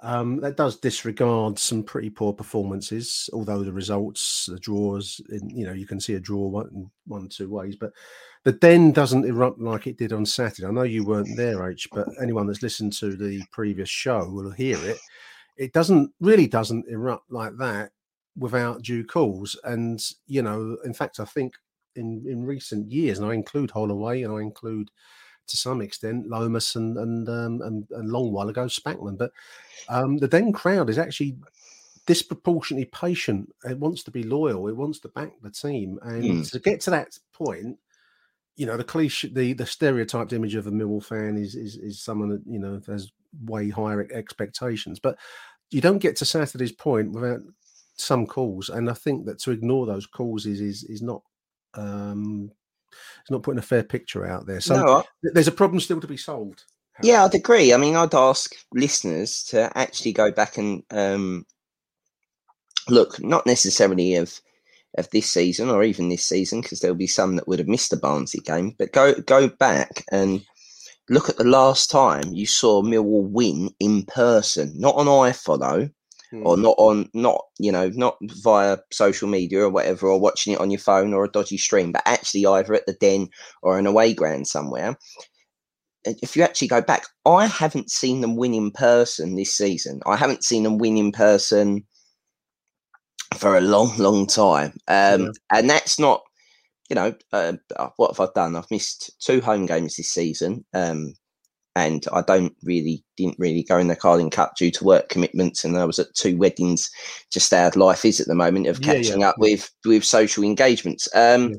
Um, that does disregard some pretty poor performances, although the results, the draws, you know, you can see a draw one, one two ways. But the den doesn't erupt like it did on Saturday. I know you weren't there, H, but anyone that's listened to the previous show will hear it. It doesn't really doesn't erupt like that without due cause. And, you know, in fact, I think in, in recent years, and I include Holloway and I include, to some extent, Lomas and and um, and, and long while ago, Spackman. But um, the then crowd is actually disproportionately patient. It wants to be loyal. It wants to back the team. And mm. to get to that point, you know, the cliche, the, the stereotyped image of a Millwall fan is, is, is someone that, you know, has way higher expectations. But you don't get to Saturday's point without some calls, and I think that to ignore those calls is is, is not um it's not putting a fair picture out there. So no, I, there's a problem still to be solved, Harry. Yeah, I'd agree. I mean, I'd ask listeners to actually go back and um look, not necessarily of of this season or even this season, because there'll be some that would have missed the Barnsley game, but go go back and look at the last time you saw Millwall win in person, not on iFollow. Mm. Or not on, not, you know, not via social media or whatever, or watching it on your phone or a dodgy stream, but actually either at the Den or an away ground somewhere. If you actually go back, I haven't seen them win in person this season. I haven't seen them win in person for a long, long time. Um, yeah. And that's not, you know, uh, what have I done? I've missed two home games this season. Um And I don't really, didn't really go in the Carling Cup due to work commitments. And I was at two weddings, just how life is at the moment, of catching yeah, yeah, up yeah. with with social engagements. Um, yeah.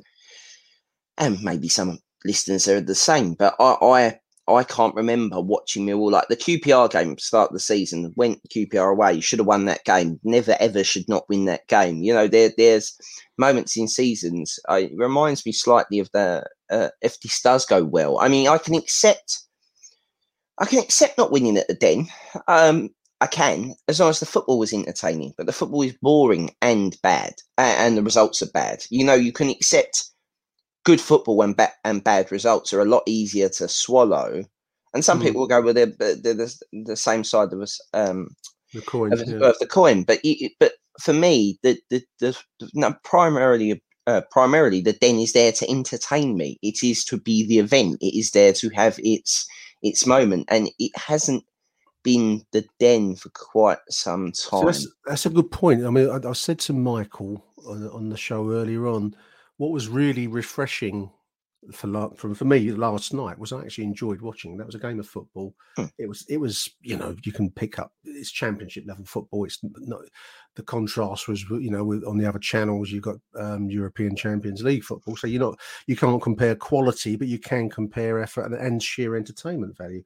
And maybe some listeners are the same, but I, I I can't remember watching Millwall. Like the Q P R game, start of the season, went Q P R away, you should have won that game. Never, ever should not win that game. You know, there there's moments in seasons. I, it reminds me slightly of the, uh, if this does go well. I mean, I can accept... I can accept not winning at the Den. Um, I can, as long as the football was entertaining. But the football is boring and bad, and the results are bad. You know, you can accept good football and, ba- and bad results are a lot easier to swallow. And some mm. people will go, well, they're, they're the, the same side of, us, um, the, coin, of, yeah. of the coin. But it, but for me, the the, the no, primarily uh, primarily the Den is there to entertain me. It is to be the event. It is there to have its... its moment, and it hasn't been the Den for quite some time. So that's, that's a good point. I mean, I, I said to Michael on, on the show earlier on, what was really refreshing for, for for me last night was I actually enjoyed watching. That was a game of football. Hmm. It was it was you know, you can pick up, it's championship level football. It's not, the contrast was, you know, with, on the other channels you've got um, European Champions League football. So you're not you can't compare quality, but you can compare effort and, and sheer entertainment value.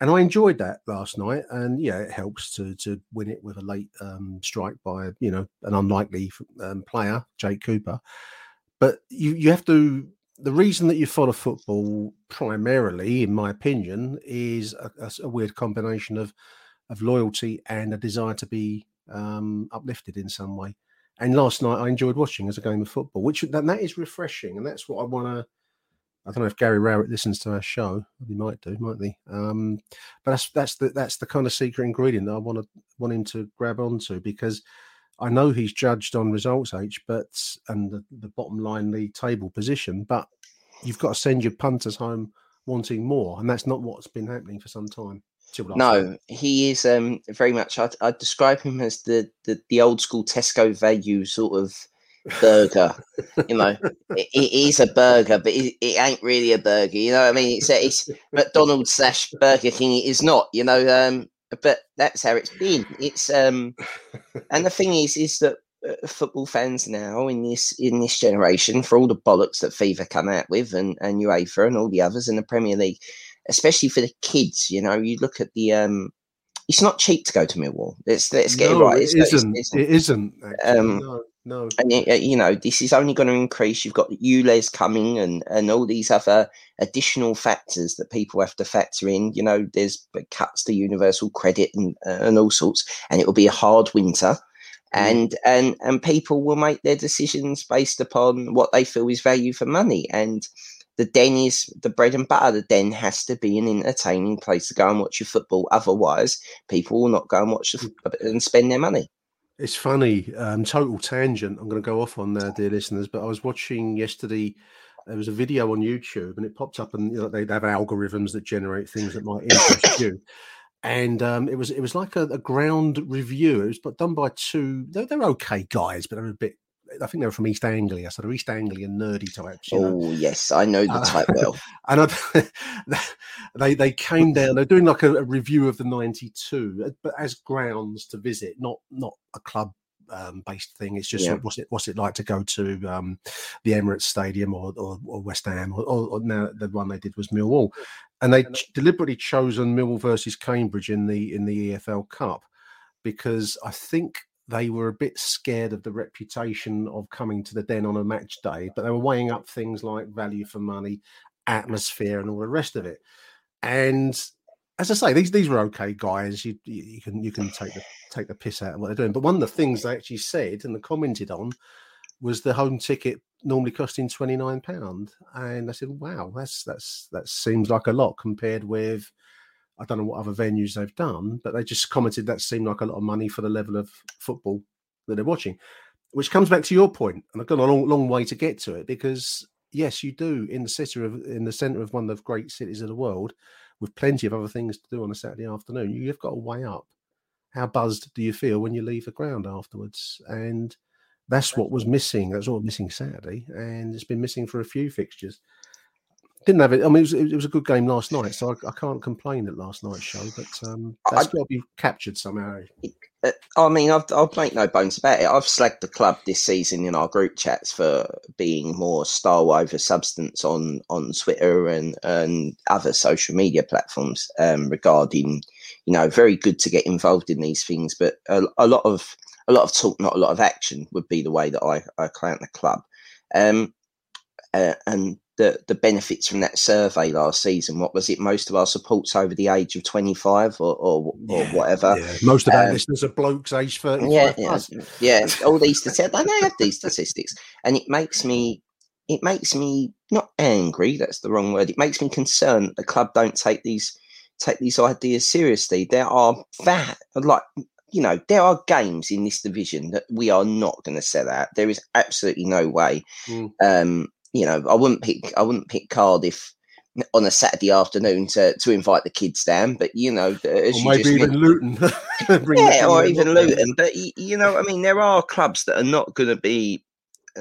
And I enjoyed that last night. And yeah, it helps to to win it with a late um, strike by you know an unlikely um, player, Jake Cooper. But you you have to. The reason that you follow football primarily, in my opinion, is a, a, a weird combination of, of loyalty and a desire to be um, uplifted in some way. And last night I enjoyed watching as a game of football, which and that is refreshing. And that's what I want to... I don't know if Gary Rowett listens to our show. He might do, might he? Um, but that's that's the that's the kind of secret ingredient that I want to want him to grab onto, because I know he's judged on results, H, but and the, the bottom line league table position, but you've got to send your punters home wanting more, and that's not what's been happening for some time. No, time. He is um, very much. I'd, I'd describe him as the, the, the old school Tesco value sort of burger. You know, it, it is a burger, but it, it ain't really a burger. You know what I mean? It's it's McDonald's slash Burger King. It is not. You know. Um, But that's how it's been. It's um, and the thing is, is that football fans now in this in this generation, for all the bollocks that FIFA come out with, and, and UEFA and all the others in the Premier League, especially for the kids. You know, you look at the um, it's not cheap to go to Millwall. Let's let's get no, it right. It's, it isn't. It's, it isn't. Um, no, no. And it, you know, this is only going to increase. You've got U L E Z coming, and and all these other additional factors that people have to factor in. You know, there's cuts to universal credit and uh, and all sorts, and it will be a hard winter. And and and people will make their decisions based upon what they feel is value for money. And the den is the bread and butter. The den has to be an entertaining place to go and watch your football. Otherwise, people will not go and watch the, and spend their money. It's funny. Um, total tangent. I'm going to go off on there, dear listeners. But I was watching yesterday. There was a video on YouTube, and it popped up, and you know, they, they have algorithms that generate things that might interest you. And um, it was it was like a, a ground review. It was done by two. They're, they're okay guys, but they're a bit. I think they were from East Anglia, so they're East Anglian nerdy types. You know? Oh yes, I know the type uh, well. And I, they they came down. They're doing like a, a review of the ninety-two, but as grounds to visit, not not a club. Um, based thing. It's just yeah. what's it what's it like to go to um, the Emirates Stadium or or, or West Ham or, or, or now the one they did was Millwall, and they ch- deliberately chosen Millwall versus Cambridge in the in the E F L Cup because I think they were a bit scared of the reputation of coming to the Den on a match day, but they were weighing up things like value for money, atmosphere, and all the rest of it. And as I say, these these were okay guys. You you can you can take the take the piss out of what they're doing. But one of the things they actually said and they commented on was the home ticket normally costing twenty-nine pounds. And I said, wow, that's that's that seems like a lot compared with I don't know what other venues they've done, but they just commented that seemed like a lot of money for the level of football that they're watching. Which comes back to your point, and I've got a long long way to get to it because yes, you do in the center of in the center of one of the great cities of the world. With plenty of other things to do on a Saturday afternoon, you've got to weigh up how buzzed do you feel when you leave the ground afterwards, and that's what was missing. That's all missing Saturday, and it's been missing for a few fixtures. Didn't have it. I mean, it was, it was a good game last night, so I, I can't complain at last night's show. But um, that's got to be captured somehow. I mean, I've, I'll make no bones about it. I've slagged the club this season in our group chats for being more style over substance on, on Twitter and, and other social media platforms um, regarding, you know, very good to get involved in these things, but a, a lot of a lot of talk, not a lot of action, would be the way that I I count the club, um, uh, and. The, the benefits from that survey last season, what was it? Most of our support's over the age of twenty-five or or, yeah, or whatever. Yeah. Most of our um, listeners are blokes aged thirty-five. Yeah, yeah, yeah. All these statistics. I know I have these statistics, and it makes me, it makes me not angry. That's the wrong word. It makes me concerned that the club don't take these take these ideas seriously. There are that like. You know, there are games in this division that we are not going to sell out. There is absolutely no way. Mm. Um, you know, I wouldn't pick I wouldn't pick Cardiff on a Saturday afternoon to, to invite the kids down. But, you know, as or you maybe just even Luton. yeah, or even up. Luton. But, you know, I mean, there are clubs that are not going to be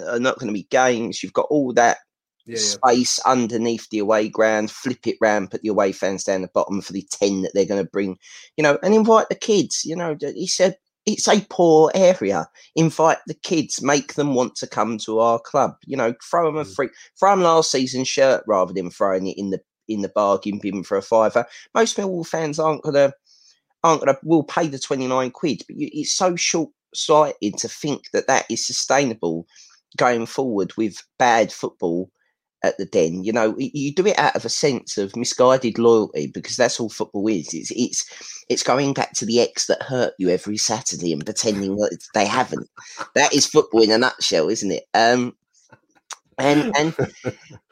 are not going to be games. You've got all that. Yeah, space yeah. underneath the away ground, flip it round, put the away fans down the bottom for the ten that they're going to bring, you know, and invite the kids. You know, he said it's a poor area. Invite the kids, make them want to come to our club. You know, throw them a free, throw them last season's shirt rather than throwing it in the in the bargain bin for a fiver. Most Millwall fans aren't gonna aren't gonna will pay the twenty-nine quid, but you, it's so short sighted to think that that is sustainable going forward with bad football. At the Den, you know, you do it out of a sense of misguided loyalty because that's all football is. It's it's it's going back to the ex that hurt you every Saturday and pretending that they haven't. That is football in a nutshell, isn't it? Um, and and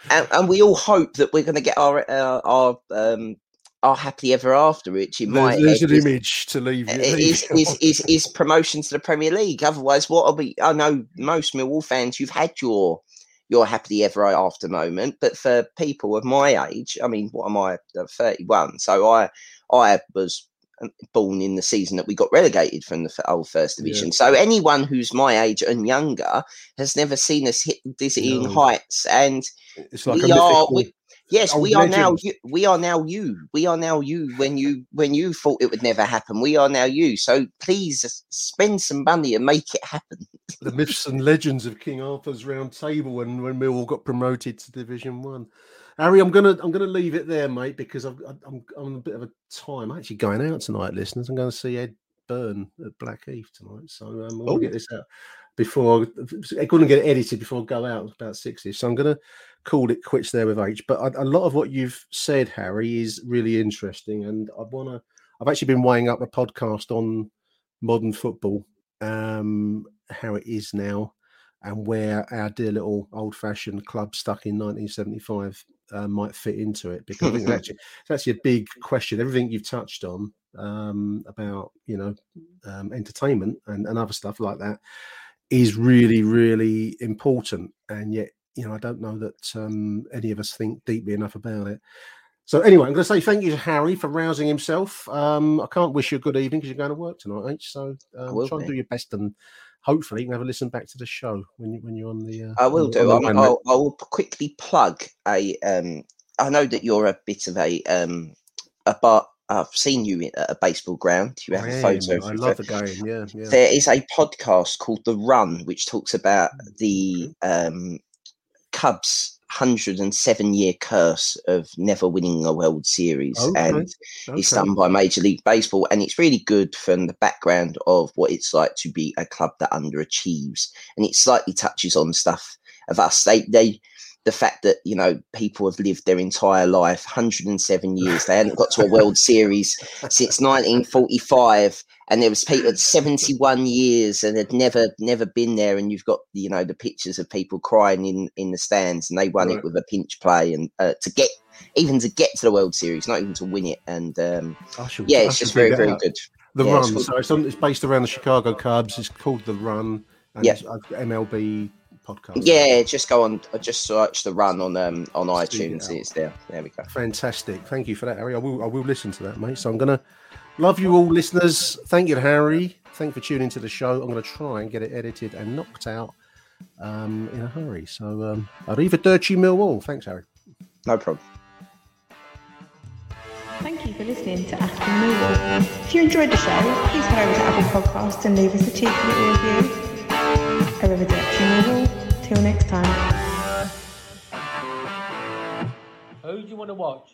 and, and we all hope that we're going to get our uh, our um, our happily ever after, which in my there's an image to leave. Is is, is is promotion to the Premier League? Otherwise, what are we? I know most Millwall fans, you've had your. Your happily ever after moment, but for people of my age, I mean, what am I? thirty-one. So I, I was born in the season that we got relegated from the old First Division. Yeah. So anyone who's my age and younger has never seen us hit dizzying no. heights, and it's like we a are. We, yes, we legend. are now. You, we are now you. We are now you. When you when you thought it would never happen, we are now you. So please spend some money and make it happen. the myths and legends of King Arthur's Round Table when, when Millwall got promoted to Division One. Harry, I'm gonna I'm gonna leave it there, mate, because I'm I'm I'm a bit of a time. I'm actually going out tonight, listeners. I'm going to see Ed Byrne at Blackheath tonight, so um, I'm oh. gonna get this out before I couldn't get it edited before I go out about sixty. So I'm gonna call it quits there with H. But I, a lot of what you've said, Harry, is really interesting, and I wanna. I've actually been weighing up a podcast on modern football, um, how it is now, and where our dear little old-fashioned club stuck in nineteen seventy-five. Uh, might fit into it, because I think it's actually, it's actually a big question. Everything you've touched on um, about, you know, um, entertainment and, and other stuff like that is really, really important. And yet, you know, I don't know that um, any of us think deeply enough about it. So anyway, I'm going to say thank you to Harry for rousing himself. Um, I can't wish you a good evening because you're going to work tonight, ain't you? So um, will, try and do your best, and hopefully you can have a listen back to the show when, you, when you're on the... Uh, I will on, do. On the I'll, I'll, I'll quickly plug a... Um, I know that you're a bit of a... Um, a bar, I've seen you at a baseball ground. You have I a photo. Am, I love the game, yeah, yeah. There is a podcast called The Run, which talks about the um, Cubs' one hundred seven year curse of never winning a World Series, okay. and okay. it's done by Major League Baseball, and it's really good from the background of what it's like to be a club that underachieves, and it slightly touches on stuff of us. They, they, the fact that, you know, people have lived their entire life, one hundred seven years, they hadn't got to a World Series since nineteen forty-five, and there was people at seventy-one years and had never, never been there. And you've got, you know, the pictures of people crying in, in the stands, and they won right. it with a pinch play, and uh, to get, even to get to the World Series, not even to win it. And um, should, yeah, it's just very, very out. Good. The yeah, Run. It's called, so it's, on, it's based around the Chicago Cubs. It's called The Run. And yeah. It's M L B podcast. Yeah, just go on, just search The Run on um, on Let's iTunes. It it's there. There we go. Fantastic. Thank you for that, Harry. I will, I will listen to that, mate. So I'm going to. Love you all, listeners. Thank you, Harry. Thank you for tuning into the show. I'm going to try and get it edited and knocked out um, in a hurry. So, um, arriva dirty Millwall. Thanks, Harry. No problem. Thank you for listening to Achtung Millwall. If you enjoyed the show, please head over to Apple Podcasts and leave us a cheeky little review. Arriva dirty Millwall. Till next time. Who do you want to watch?